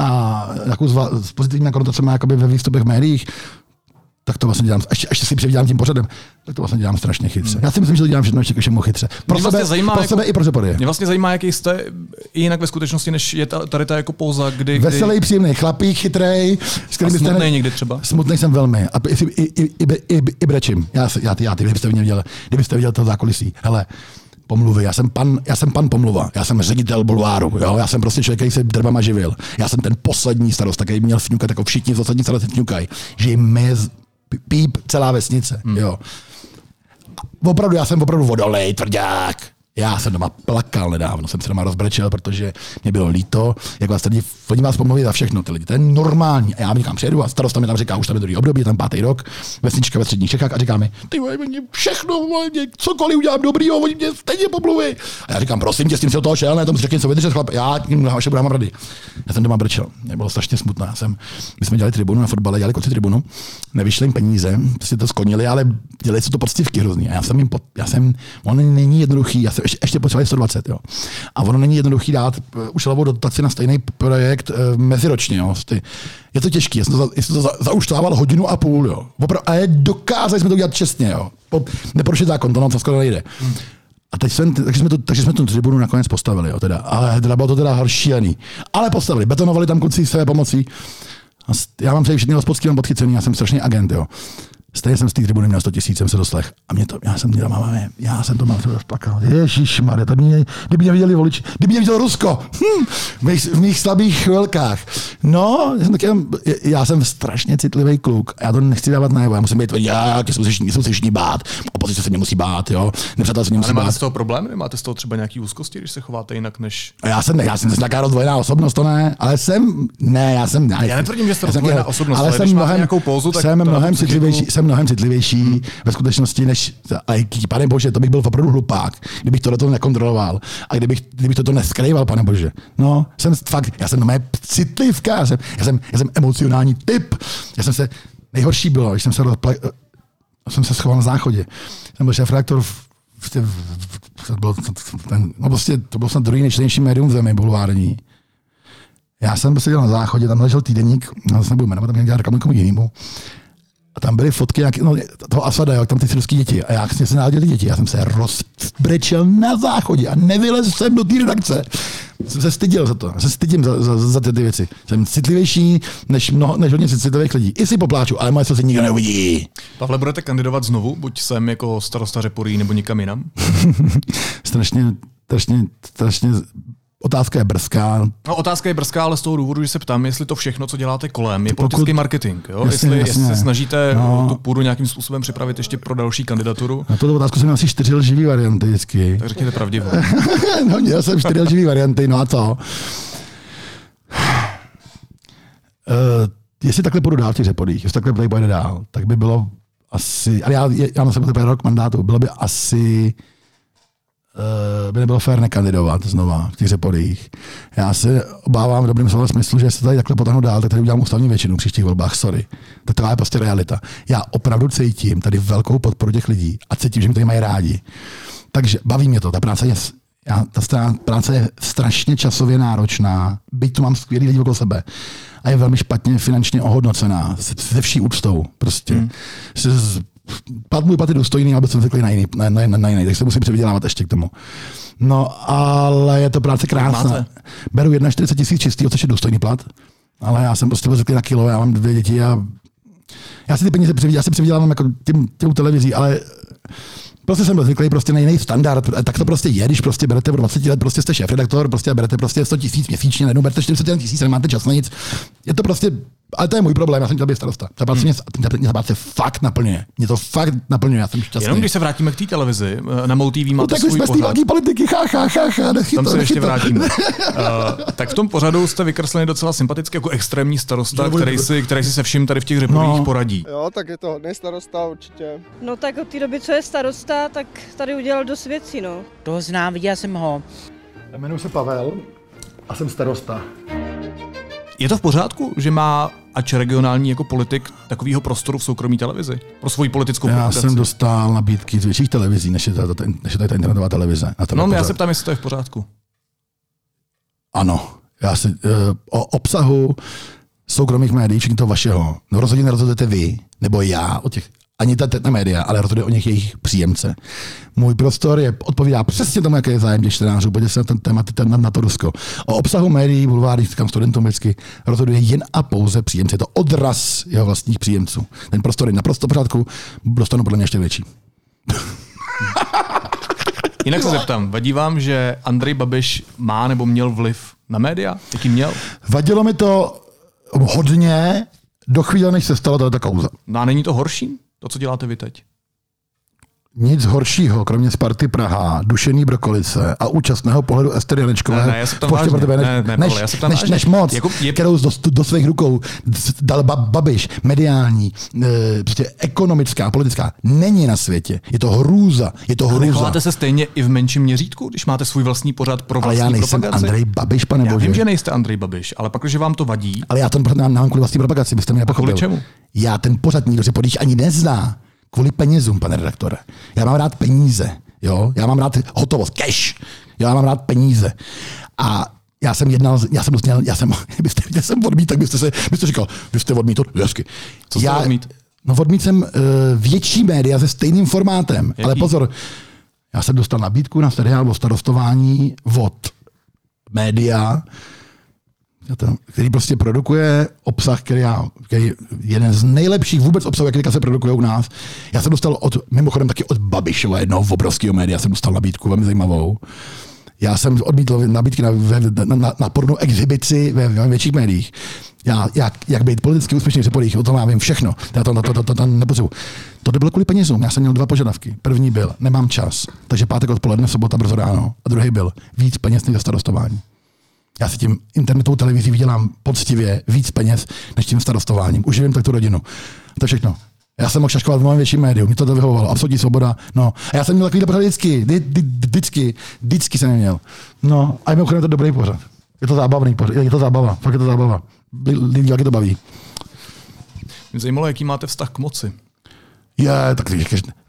a nějakou s pozitivní konotacemi ve výstupech médiích, tak to vlastně dělám, ještě si převídám tím pořadem, tak to vlastně dělám strašně chytře. Já si myslím, že to dělám všechno ještě ke všemu chytře. Pro sebe i pro Řepory. Mě vlastně zajímá, jaký jste jinak ve skutečnosti, než je tady ta jako póza, kdy... Veselý, příjemný chlapík, chytrej. Smutnej někdy třeba? Smutnej jsem velmi. A i brečím. Já ty, kdybyste mě viděl, to zákulisí. Hele, pomluvy. Já jsem pan pomluva. Já jsem ředitel bulváru. Jo? Já jsem prostě člověk, který se drbama živil. Já jsem ten poslední starost, který měl fňukat, jako všichni z ostatních starostí fňukají. Že píp celá vesnice, jo. Opravdu, já jsem opravdu vodolej, tvrdák. Já jsem doma plakal nedávno, jsem se doma rozbrečel, protože mě bylo líto, jak vás tady, oni vás pomluví za všechno, ty lidi, to je normální. A já mi tam přijedu a starosta mi tam říká, už tam je druhý období, je tam 5. rok, vesnička ve středních Čechách a říká mi, ty mě všechno, mě cokoliv udělám dobrýho, oni mě stejně pomluví. A já říkám, prosím tě, s tím si od toho šel, ne, tomu si řekni, co vydržet, chlap, já ještě budu rady. Já jsem doma brčel, mě bylo strašně smutné, my jsme dělali tribunu na fotbale, dělali koci tribunu, nevyšli jim peníze, si to skonili, ale dělali se to poctivky hrozně. On není jednoduchý, ještě potřebovali 120, jo. A ono není jednoduchý dát už levou dotaci na stejný projekt meziročně, jo. Je to těžký, já jsem to zauštával hodinu a půl, jo. A dokázali jsme to udělat čestně, jo. Neporušit zákon, to nám to skoro nejde. A teď takže jsme tu tribunu nakonec postavili, jo, teda. Ale bylo to teda šílený. Ale postavili, betonovali tam kluci své pomocí. Já mám tady všechny hospodský, mám podchycený, já jsem strašný agent, jo. Stejně jsem z té tribuny měl 100 000, jsem se doslech. A mě to, já jsem to mal rozplakal. Ježišmarja, kdyby mě viděli voliči, kdyby mě viděl Rusko, v mých slabých chvilkách. No, já jsem strašně citlivý kluk a já to nechci dávat najevo. Já musím být tvrdý, jsou se všichni bát, opozice se mě musí bát, jo, nepřátelé se mě musí bát. A nemáte z toho problém? Nemáte z toho třeba nějaký úzkosti, když se chováte jinak než... Já jsem nějaká rozdvojená osobnost, to ne, ale já jsem... Já netvrdím, že jste rozdvojená osobnost, ale když máte nějakou pózu, tak mnohem citlivější ve skutečnosti, než... A pane bože, to bych byl opravdu hlupák, kdybych tohleto nekontroloval a kdybych toto neskrýval, pane bože. No, jsem fakt, já jsem normálně citlivka, já jsem emocionální typ. Nejhorší bylo, když jsem se schoval na záchodě. Jsem byl šéfredaktor to bylo snad druhý nejčtenější médium v zemi, bulvární. Já jsem seděl na záchodě, tam ležel týdeník, já se nebudu jmenovat, tam dělal reklamu někomu jinému. A tam byly fotky toho Asada, jak tam ty syrský děti. A jak jsem se naladili děti. Já jsem se rozbrečel na záchodě a nevylez jsem do té redakce. Jsem se styděl za to. Já se stydím za ty věci. Jsem citlivější než hodně citlivých lidí. I si popláču, ale moje se nikdo neuvidí. Pavle, budete kandidovat znovu? Buď sem jako starosta Řeporí nebo nikam jinam? strašně. Otázka je brzká. No, otázka je brzká, ale z toho důvodu, že se ptám, jestli to všechno, co děláte kolem, je politický marketing. Jo? Jestli se snažíte tu půdu nějakým způsobem připravit ještě pro další kandidaturu. Na tuto otázku jsem měl asi 4 lživý varianty vždycky. Tak řekněte pravdivo. No, měl jsem 4 lživý varianty, no a co? Jestli takhle půjdu dál v těch Řeporích, jestli takhle půjde dál, tak by bylo asi, ale já na sebe rok mandátu, bylo by asi... by nebylo fér nekandidovat znova v těch Řeporích. Já se obávám v dobrém slova smyslu, že se tady takhle potáhnu dál, tak tady udělám ústavní většinu v příštích volbách, sorry. Tak to je prostě realita. Já opravdu cítím tady velkou podporu těch lidí a cítím, že mi tady mají rádi. Takže baví mě to, ta práce je strašně časově náročná, byť tu mám skvělý lidi okolo sebe a je velmi špatně finančně ohodnocená, se vší úctou prostě. Můj plat je důstojný, ale jsem řekl na jiný, tak se musím převydělávat ještě k tomu. No, ale je to práce krásná. Beru 41 000 čistý, což je důstojný plat, ale já jsem prostě řekl na kilo, já mám 2 děti a já si ty peníze převydělávám jako těm televizí, ale prostě jsem byl zvyklý prostě na jiný standard. Tak to prostě je, když prostě berete od 20 let, prostě jste šéfredaktor, prostě berete prostě 100 000 měsíčně, najednou berete 40 000, nemáte čas na nic. Je to prostě, ale to je můj problém, já jsem chtěl být starosta. Ta práce mě fakt naplňuje. Mě to fakt naplňuje, já jsem šťastný. Jenom když se vrátíme k té televizi, na MOU TV máte svůj pořad. Tak jsme s tým politiky, tam se ještě vrátíme. Tak v tom pořadu jste vykreslený docela sympatický jako extrémní starosta, který si se vším tady v těch Řeporích poradí. Jo, tak je to hodný starosta určitě. No tak od té doby, co je starosta, tak tady udělal dost věcí, no. Toho znám, viděl jsem ho. Jmenuji se Pavel a jsem starosta. Je to v pořádku, že má ač regionální jako politik takového prostoru v soukromé televizi pro svou politickou komunikaci? Já jsem dostal nabídky z větších televizí, než je ta internetová televize. No, já se ptám, jestli to je v pořádku. Ano. Já se o obsahu soukromých médií, včetně toho vašeho, no rozhodně nerozhodujete vy, nebo já, o těch, ani ta média, ale rozhoduje o nich jejich příjemce. Můj prostor odpovídá přesně tomu, jaký je zájem těch čtenářů, podívejte se na ten témat na to Rusko. O obsahu médií, bulvárních, kam studentům vždycky, rozhoduje jen a pouze příjemce. Je to odraz jeho vlastních příjemců. Ten prostor je naprosto v pořádku, dostanu podle mě ještě větší. Jinak se zeptám, vadí vám, že Andrej Babiš má nebo měl vliv na média? Jaký měl? Vadilo mi to hodně do chvíle, než se stala ta kauza. No a není to horší, to, co děláte vy teď? Nic horšího, kromě Sparty Praha, dušený brokolice a účastného pohledu Ester Janičkové, než moc, jako kterou do svých rukou dal Babiš, mediální, prostě ekonomická, politická, není na světě. Je to hrůza, je to hrůza. Necháváte se stejně i v menším měřítku, když máte svůj vlastní pořad pro vlastní propagaci? Ale já nejsem propagaci. Andrej Babiš, pane bože. Já vím, že nejste Andrej Babiš, ale pak, že vám to vadí. Ale já ten pořad mám kvůli vlastní propagaci, byste mě nepochopil. Kvůli čemu? Já ten pořad nikdo si podíš ani nezná. Kvůli penězům, pane redaktore. Já mám rád peníze, jo? Já mám rád hotovost, cash. Já mám rád peníze. A já jsem jednal, já jsem odmít, tak byste říkal, vy jste odmítl, hezky. Co jste odmít? No odmít jsem větší média se stejným formátem. Jaký? Ale pozor, já jsem dostal nabídku na seriál o starostování od média, který prostě produkuje obsah, který je jeden z nejlepších vůbec obsahů, který se produkuje u nás. Já jsem dostal mimochodem taky od Babišova, jednoho obrovského média, jsem dostal nabídku velmi zajímavou. Já jsem odmítl nabídky na pornou exhibici ve větších médiích. Jak být politicky úspěšný v Řeporích, o tom já vím všechno. Já to nepotřebuji. To bylo kvůli penězům. Já jsem měl 2 požadavky. První byl, nemám čas, takže pátek odpoledne, sobota brzo ráno. A druhý byl, víc peněz než starostování. Já si tím internetovou televizí vydělám poctivě víc peněz, než tím starostováním. Uživím tak tu rodinu. To je všechno. Já jsem mohl šaškovat v mnohem větším médiu. Mě to vyhovovalo. Absolutní svoboda. No. A já jsem měl takovýhle pořad vždycky jsem neměl. No. A mimochodem je to dobrý pořad. Je to zábavný pořad. Je to zábava. Fakt je to zábava. Lidi, jak je to baví. Mě zajímalo, jaký máte vztah k moci.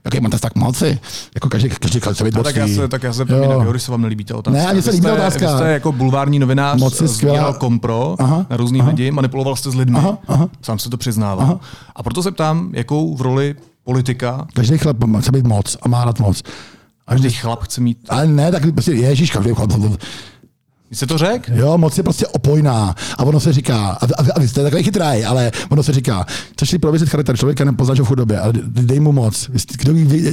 Jaký máte vztah k moci? Jako každý chce být mocný. Tak já se ptám, když se vám nelíbí ta otázka. Ne, mně se líbí otázka. Vy jste jako bulvární novinář sbíral kompro na různých lidi, manipuloval jste s lidmi, sám se to přiznával. A proto se ptám, jakou v roli politika... Každý chlap chce být moc a má rád moc. Každý chlap chce mít... Ale ne, tak prostě ježíš, každý chlap... Jsi to řekl? Jo, moc je prostě opojná. A ono se říká, a vy jste takový chytrý, ale ono se říká, chceš si prověřit charakter člověka, nepoznáš ho v chudobě, ale dej mu moc.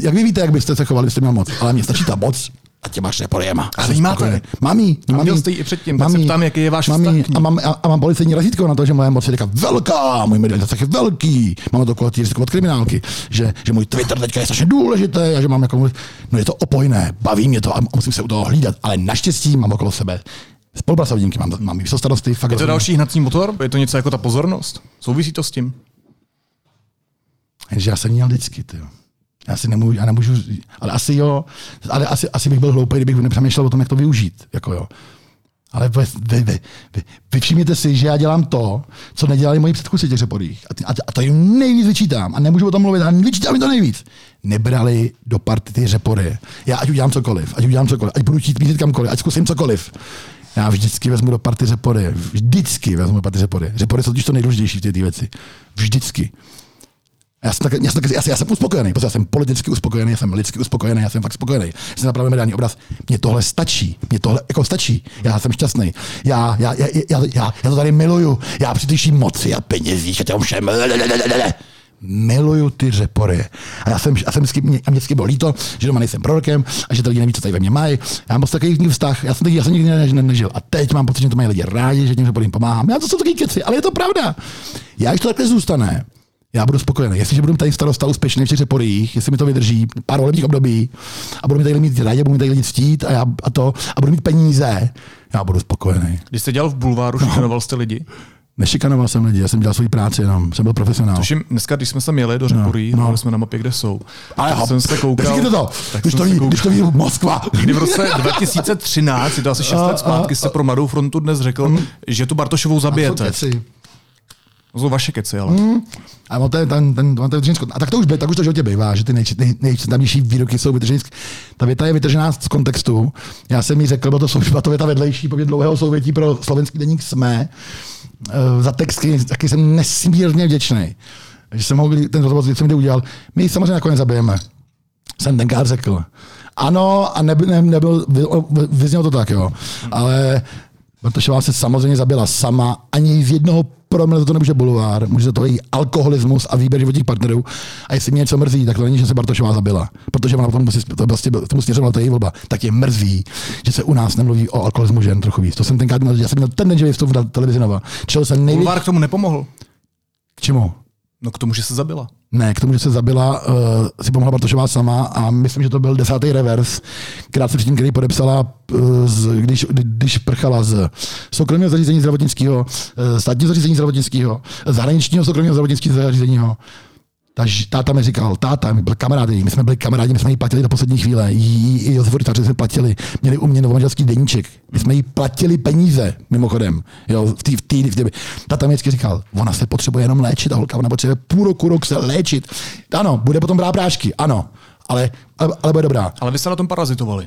Jak vy víte, jak byste se chovali, byste měl moc. Ale mně stačí ta moc a tě máš Řeporyema. A vy máte? Mám ji. Měl jste ji i předtím, tak se ptám, jaký je váš vztah k ní. A mám policejní razítko na to, že moje moc je teďka velká, můj mediální vztah je velký. Mám to od kriminálky, že můj Twitter teďka je strašně důležitý a že mám jako... No je to opojné, baví mě to a musím se u toho hlídat, ale naštěstí mám okolo sebe spolupracovníky, mám i starosty. Fakt je to další hnací motor? Je to něco jako ta pozornost? Souvisí to s tím? Jenže já jsem měl vždycky, tyjo. Já nemůžu, ale asi jo, ale asi bych byl hloupý, kdybych nepřemýšlel o tom, jak to využít, jako jo. Ale vy všimněte si, že já dělám to, co nedělali moji předchůdci těch Řeporých. A to jim nejvíc vyčítám. A nemůžu o tom mluvit, ale vyčítám jim to nejvíc. Nebrali do party ty Řepory. Já ať udělám cokoliv, ať budu chtít mířit kamkoliv, ať zkusím cokoliv. Já vždycky vezmu do party Řepory. Vždycky vezmu do party Řepory. Řepory jsou totiž to nejdůležitější v té věci. Vždycky. Já jsem uspokojený, protože já jsem politicky uspokojený, já jsem lidsky uspokojený, já jsem fakt spokojený. Jsem napravil mediální obraz. Mně tohle stačí. Mně tohle jako stačí. Já jsem šťastný. Já to tady miluju. Já při tejší moci a penězích a těm všem. Miluju ty Řepory. A mě vždycky bylo líto, že doma nejsem prorokem a že ty lidi neví, co tady ve mně mají. Já mám moc takový vztah, já jsem nikdy nežil. A teď mám pocit, že to mají lidi rádi, že těm Řeporům pomáhám. Já to jsou taky keci, ale je to pravda. Já ještě takhle zůstane. Já budu spokojený. Jestliže budu tady starosta úspěšný v těch Řeporích, jestli mi to vydrží pár volebních období a budu mi tady mít rádi, budu mi tady lidi ctít a budu mít peníze, já budu spokojený. Když jste dělal v bulváru, šikanoval jste lidi? Nešikanoval jsem lidi, já jsem dělal svoji práci jenom, jsem byl profesionál. Což jim, dneska, když jsme sem jeli do Řeporí, hledali jsme na mapě, kde jsou. Ale jsem se koukal. Když to ví Moskva. Kdy v roce 2013, je to asi 6 let zpátky, jste pro Mladou frontu Dnes řekl, že tu Bartošovou zabijete. To jsou vaše keci, ale. A on to je ten Petříček. A tak to už to životě bývá, že ty nejčetnější výroky jsou Petříček. Ta věta je vytržená z kontextu. Já jsem jí řekl, to věta vedlejší pověd dlouhého souvětí pro slovenský deník SME. Za texty taky jsem nesmírně vděčný, že jsem mohl ten rozhovor s lidmi udělal. My samozřejmě nakonec zabijeme. Jsem tenkrát řekl. Ano, a nebyl, vyznělo to tak, jo. Ale Bartošová se samozřejmě zabila sama, ani z jednoho promile za to nemůže bulvár, může za to její alkoholismus a výběr životních partnerů. A jestli mě něco mrzí, tak to není, že se Bartošová zabila, protože ona tomu směřovala, to je její volba. Tak je mrzí, že se u nás nemluví o alkoholismu žen trochu víc. To jsem tenkrát měl, já jsem měl ten den, že vstup na televizi Nova. Bulvár k tomu nepomohl. K čemu? No k tomu, že se zabila. Ne, k tomu, že se zabila, si pomohla Bartošová sama a myslím, že to byl 10. revers, krátce předtím, který podepsala, když prchala z soukromého zařízení zdravotnického, státního zařízení zdravotnického, zahraničního soukromého zdravotnického zařízeního. Táta mi říkal, byl kamarádi, my jsme byli kamarádi, my jsme ji platili do poslední chvíle, i Josef Rytaře jsme platili, měli u mě novomanželský deníček, my jsme jí platili peníze, mimochodem, jo, v té. Táta mi vždycky říkal, ona se potřebuje jenom léčit, ta holka, ona potřebuje půl rok se léčit, ano, bude potom brát prášky, ano, ale bude dobrá. Ale vy jste na tom parazitovali.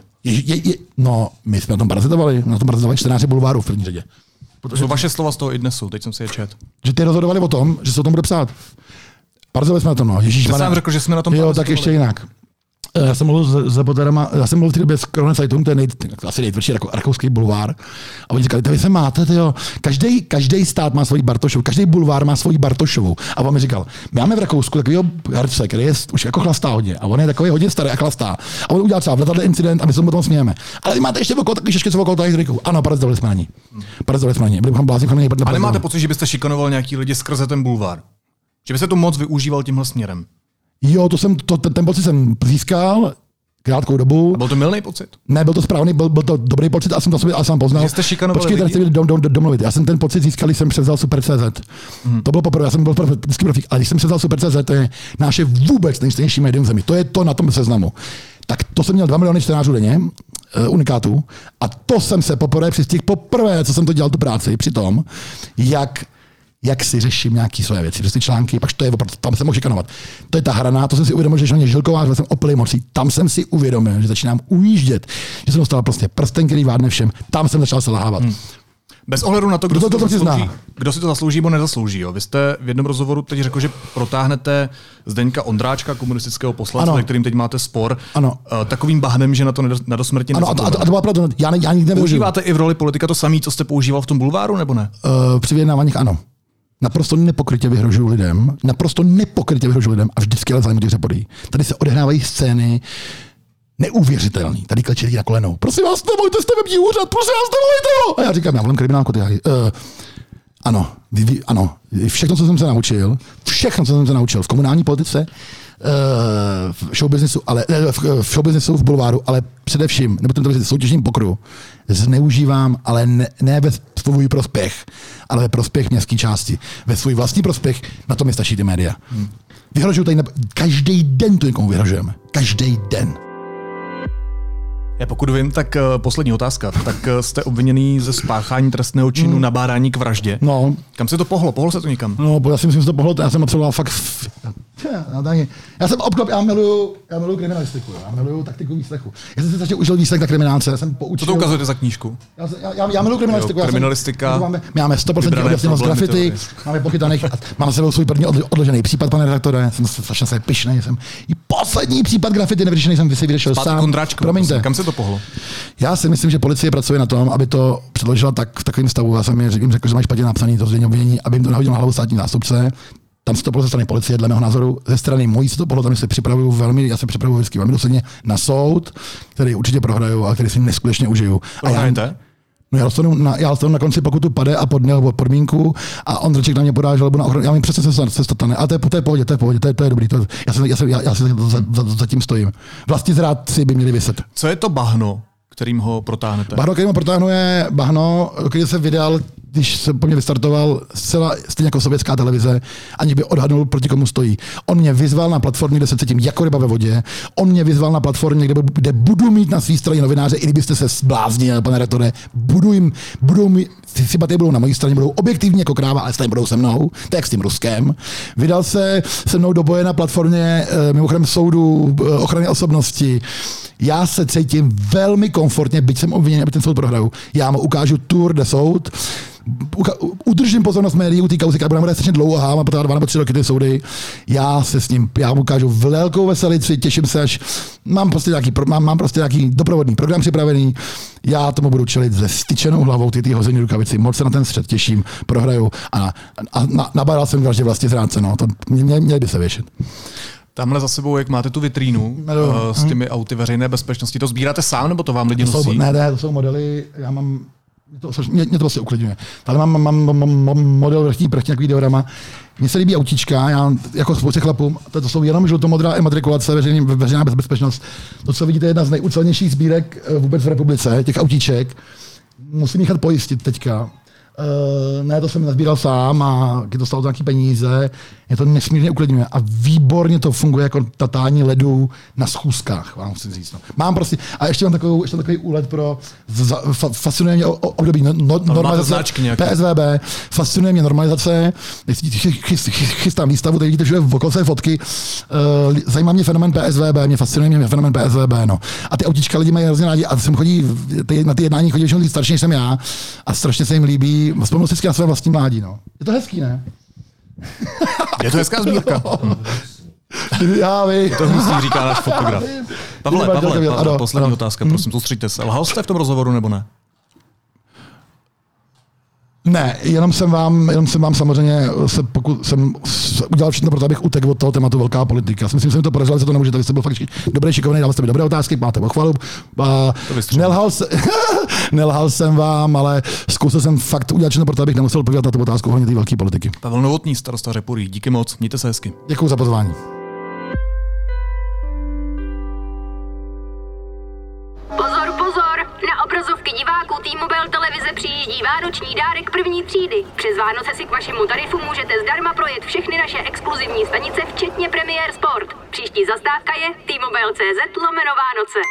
No, my jsme na tom parazitovali čtenáři bulváru v první řadě. Protože jsou vaše slova z toho i dnesu, teď jsem si je čet. Že ty rozhodovali o tom, že se o tom bude psát. Parazovali jsme na tom, no. Ježíš, sám řekl, že jsme na tom parazovali. Jo, tak ještě jinak. Já jsem mluvil s reportérama, já jsem mluvil v té době s Kronenzeitungem, to je asi nejtvrdší rakouský bulvár. A oni říkali, vy se máte, jo. Každý stát má svoji Bartošovu, každý bulvár má svoji Bartošovu. A on mi říkal, my máme v Rakousku takovýho herce, který je už jako chlastá hodně. A on je takový hodně starý a chlastá. A on udělal třeba v letadle incident a my se potom smějeme. Ale vy máte ještě okolo takový šešky, co okolo tady říkou. Ano, parazovali jsme na ní. A nemáte pocit, že byste šikanoval nějaký lidi skrze ten bulvár? Že by se to moc využíval tímhle směrem. Jo, ten pocit jsem získal krátkou dobu. A byl to mylný pocit? Ne, byl to správný, byl to dobrý pocit a jsem to sobě a sám poznal. Počkejte, nechci domluvit. Já jsem ten pocit získal, když jsem převzal Super CZ. To bylo poprvé, já jsem byl vždycky profík, ale když jsem převzal Super CZ, to je naše vůbec nejčtenější médium v zemi. To je to na tom seznamu. Tak to jsem měl 2 miliony čtenářů denně, unikátů. A to jsem se poprvé přistihl, co jsem to dělal tu práci, přitom, jak si řeším nějaké své věci, prostě články, pak to je opravdu, tam se mohl šikanovat. To je ta hraná, to jsem si uvědomil, že je žilková, že jsem oplý mocí, tam jsem si uvědomil, že začínám ujíždět, že jsem dostal prostě prsten, který vádne všem, tam jsem začal se lahávat. Bez ohledu na to, kdo si to zaslouží, bo nezaslouží. Jo? Vy jste v jednom rozhovoru teď řekl, že protáhnete Zdeňka Ondráčka, komunistického poslance, ve kterým teď máte spor, takovým bahnem, že na to nadosmrtí nezapomene. A to byla pravda, já nikdy nemůžu. Používáte i v roli politika to samé, co jste používal v tom bulváru, nebo ne? Při vyjednáváních ano. Naprosto nepokrytě vyhrožují lidem, a vždycky ale zájmu těch Řepory. Tady se odehrávají scény neuvěřitelné. Tady kleče lidi na kolenou. Prosím vás, nebojte, jste ve mně úřad, prosím vás, nebojte! A já říkám, já volím kriminálku. Ano, ano. Všechno, co jsem se naučil v komunální politice, v showbiznesu, v bulváru, ale především, nebo v soutěžním pokru, zneužívám, ale ne ve svůj prospěch, ale ve prospěch městské části. Ve svůj vlastní prospěch, na to mi stačí ty média. Vyhrožuju tady, každý den to někomu vyhrožujeme. Každý den. Já pokud vím, tak poslední otázka. Tak jste obviněný ze spáchání trestného činu nabádání k vraždě. No. Kam se to pohlo? Pohlo se to někam? No, já si myslím, že to pohlo. Já jsem absolvoval fakt... Já miluju kriminalistiku. Já miluju taktiku výslechu. Já jsem se začal užil výslech na kriminálce. Já jsem poučil... Co to ukazujete za knížku? Já miluju kriminalistiku. Kriminalistika. My máme 100% objasněnost grafity. Máme pochytaných. Mám sebou svůj první odložený případ, pane redaktore. Jsem strašně pyšnej. Jsem i poslední případ grafity nevyřešený jsem vyřešil sám. Promiňte. Kam se to pohlo? Já si myslím, že policie pracuje na tom, aby to předložila tak v takovém stavu. Já jsem jim řekl, že mají špatně napsaný to obvinění, aby jim to nahodil na hlavu státní zástupce. Tam se to bylo ze strany policie, dle mého názoru, ze strany mojí se to bylo, tam se připravuju velmi, já se připravuju vždycky velmi důsledně na soud, který určitě prohraju a který si neskutečně užiju. Prohrajete? No já dostanu na konci pokutu pade a podměl podmínku a Ondřeček na mě podá žalobu na ochranu. Já mi přesně se stane. A to je dobrý. Já si zatím stojím. Vlastně zrádci by měli vyset. Co je to bahno, kterým ho protáhnete? Bahno, kterým ho protáhnu, je bahno, který se vydal když se po mně vystartoval, zcela stejně jako sovětská televize, aniž by odhadnul, proti komu stojí. On mě vyzval na platformě, kde se cítím jako ryba ve vodě, on mě vyzval na platformě, kde budu mít na své straně novináře, i kdybyste se zbláznili, pane rektore, budou na mojí straně, budou objektivní jako kráva, ale stejně budou se mnou, tak s tím Ruskem. Vydal se se mnou do boje na platformě mimochodem soudu ochrany osobnosti. Já se cítím velmi komfortně, byť jsem obviněn, aby ten soud prohrál. Já mu ukážu tour de soud, udržím pozornost médií u té kauzy, která bude mít strašně dlouho, mám potom 2 nebo 3 roky ty soudy. Já se s ním, já mu ukážu velkou veselici, těším se, až mám prostě nějaký doprovodný program připravený. Já tomu budu čelit ze styčenou hlavou, ty hození rukavici, moc se na ten střed těším, prohraju a nabádal jsem každý vlastně zránce, no, to měl by se věšet. Tamhle za sebou, jak máte tu vitrínu s těmi auty veřejné bezpečnosti, to sbíráte sám, nebo to vám lidi nosí? Ne, to jsou modely, já mám, mě to vlastně uklidňuje. Tady mám model vrchní prchně, takový diorama. Mně se líbí autíčka, já jako spoustě chlapům, to jsou jenom žlutomodrá ematrikulace, veřejná bezpečnost. To, co vidíte, je jedna z nejucelnějších sbírek vůbec v republice, těch autíček. Musím jich pojistit teďka. Ne, to jsem nazbíral sám a když dostal to nějaký peníze, je to nesmírně uklidňuje a výborně to funguje jako tatání ledu na schůzkách, vám musím říct. No. Mám prostě, a ještě mám takový úlet pro, fascinuje mě období normalizace, PSVB, fascinuje mě normalizace, chystám výstavu, tady vidíte, že je v okolo své fotky, zajímá mě fenomén PSVB, mě fascinuje mě fenomén PSVB, no. A ty autíčka lidi mají hrozně rádi a sem chodí, na ty jednání chodí většinou starší než jsem já a strašně se jim líbí. Vzpomínám si na své vlastní mládí, no. Je to hezký, ne? Je to hezká sbírka. Já vím. To hustý říká náš fotograf. Pavle, poslední otázka, prosím, soustřeďte se. Lhal jste v tom rozhovoru, nebo ne? Ne, jenom jsem vám samozřejmě udělal všechno pro to, abych utekl od toho tématu velká politika. Já si myslím, že jsem to porazil, že to nemůžete, vy jste byl fakt dobrý, šikovný, dal jste mi dobré otázky, máte pochvalu. Nelhal jsem vám, ale zkusil jsem fakt udělat všechno pro to, abych nemusel odpovědět na tu otázku hlavně té velké politiky. Pavel Novotný, starosta Řepory, díky moc, mějte se hezky. Děkuji za pozvání. Diváků T-Mobile televize přijíždí vánoční dárek první třídy. Přes Vánoce si k vašemu tarifu můžete zdarma projet všechny naše exkluzivní stanice, včetně Premiér Sport. Příští zastávka je T-Mobile.cz/Vánoce.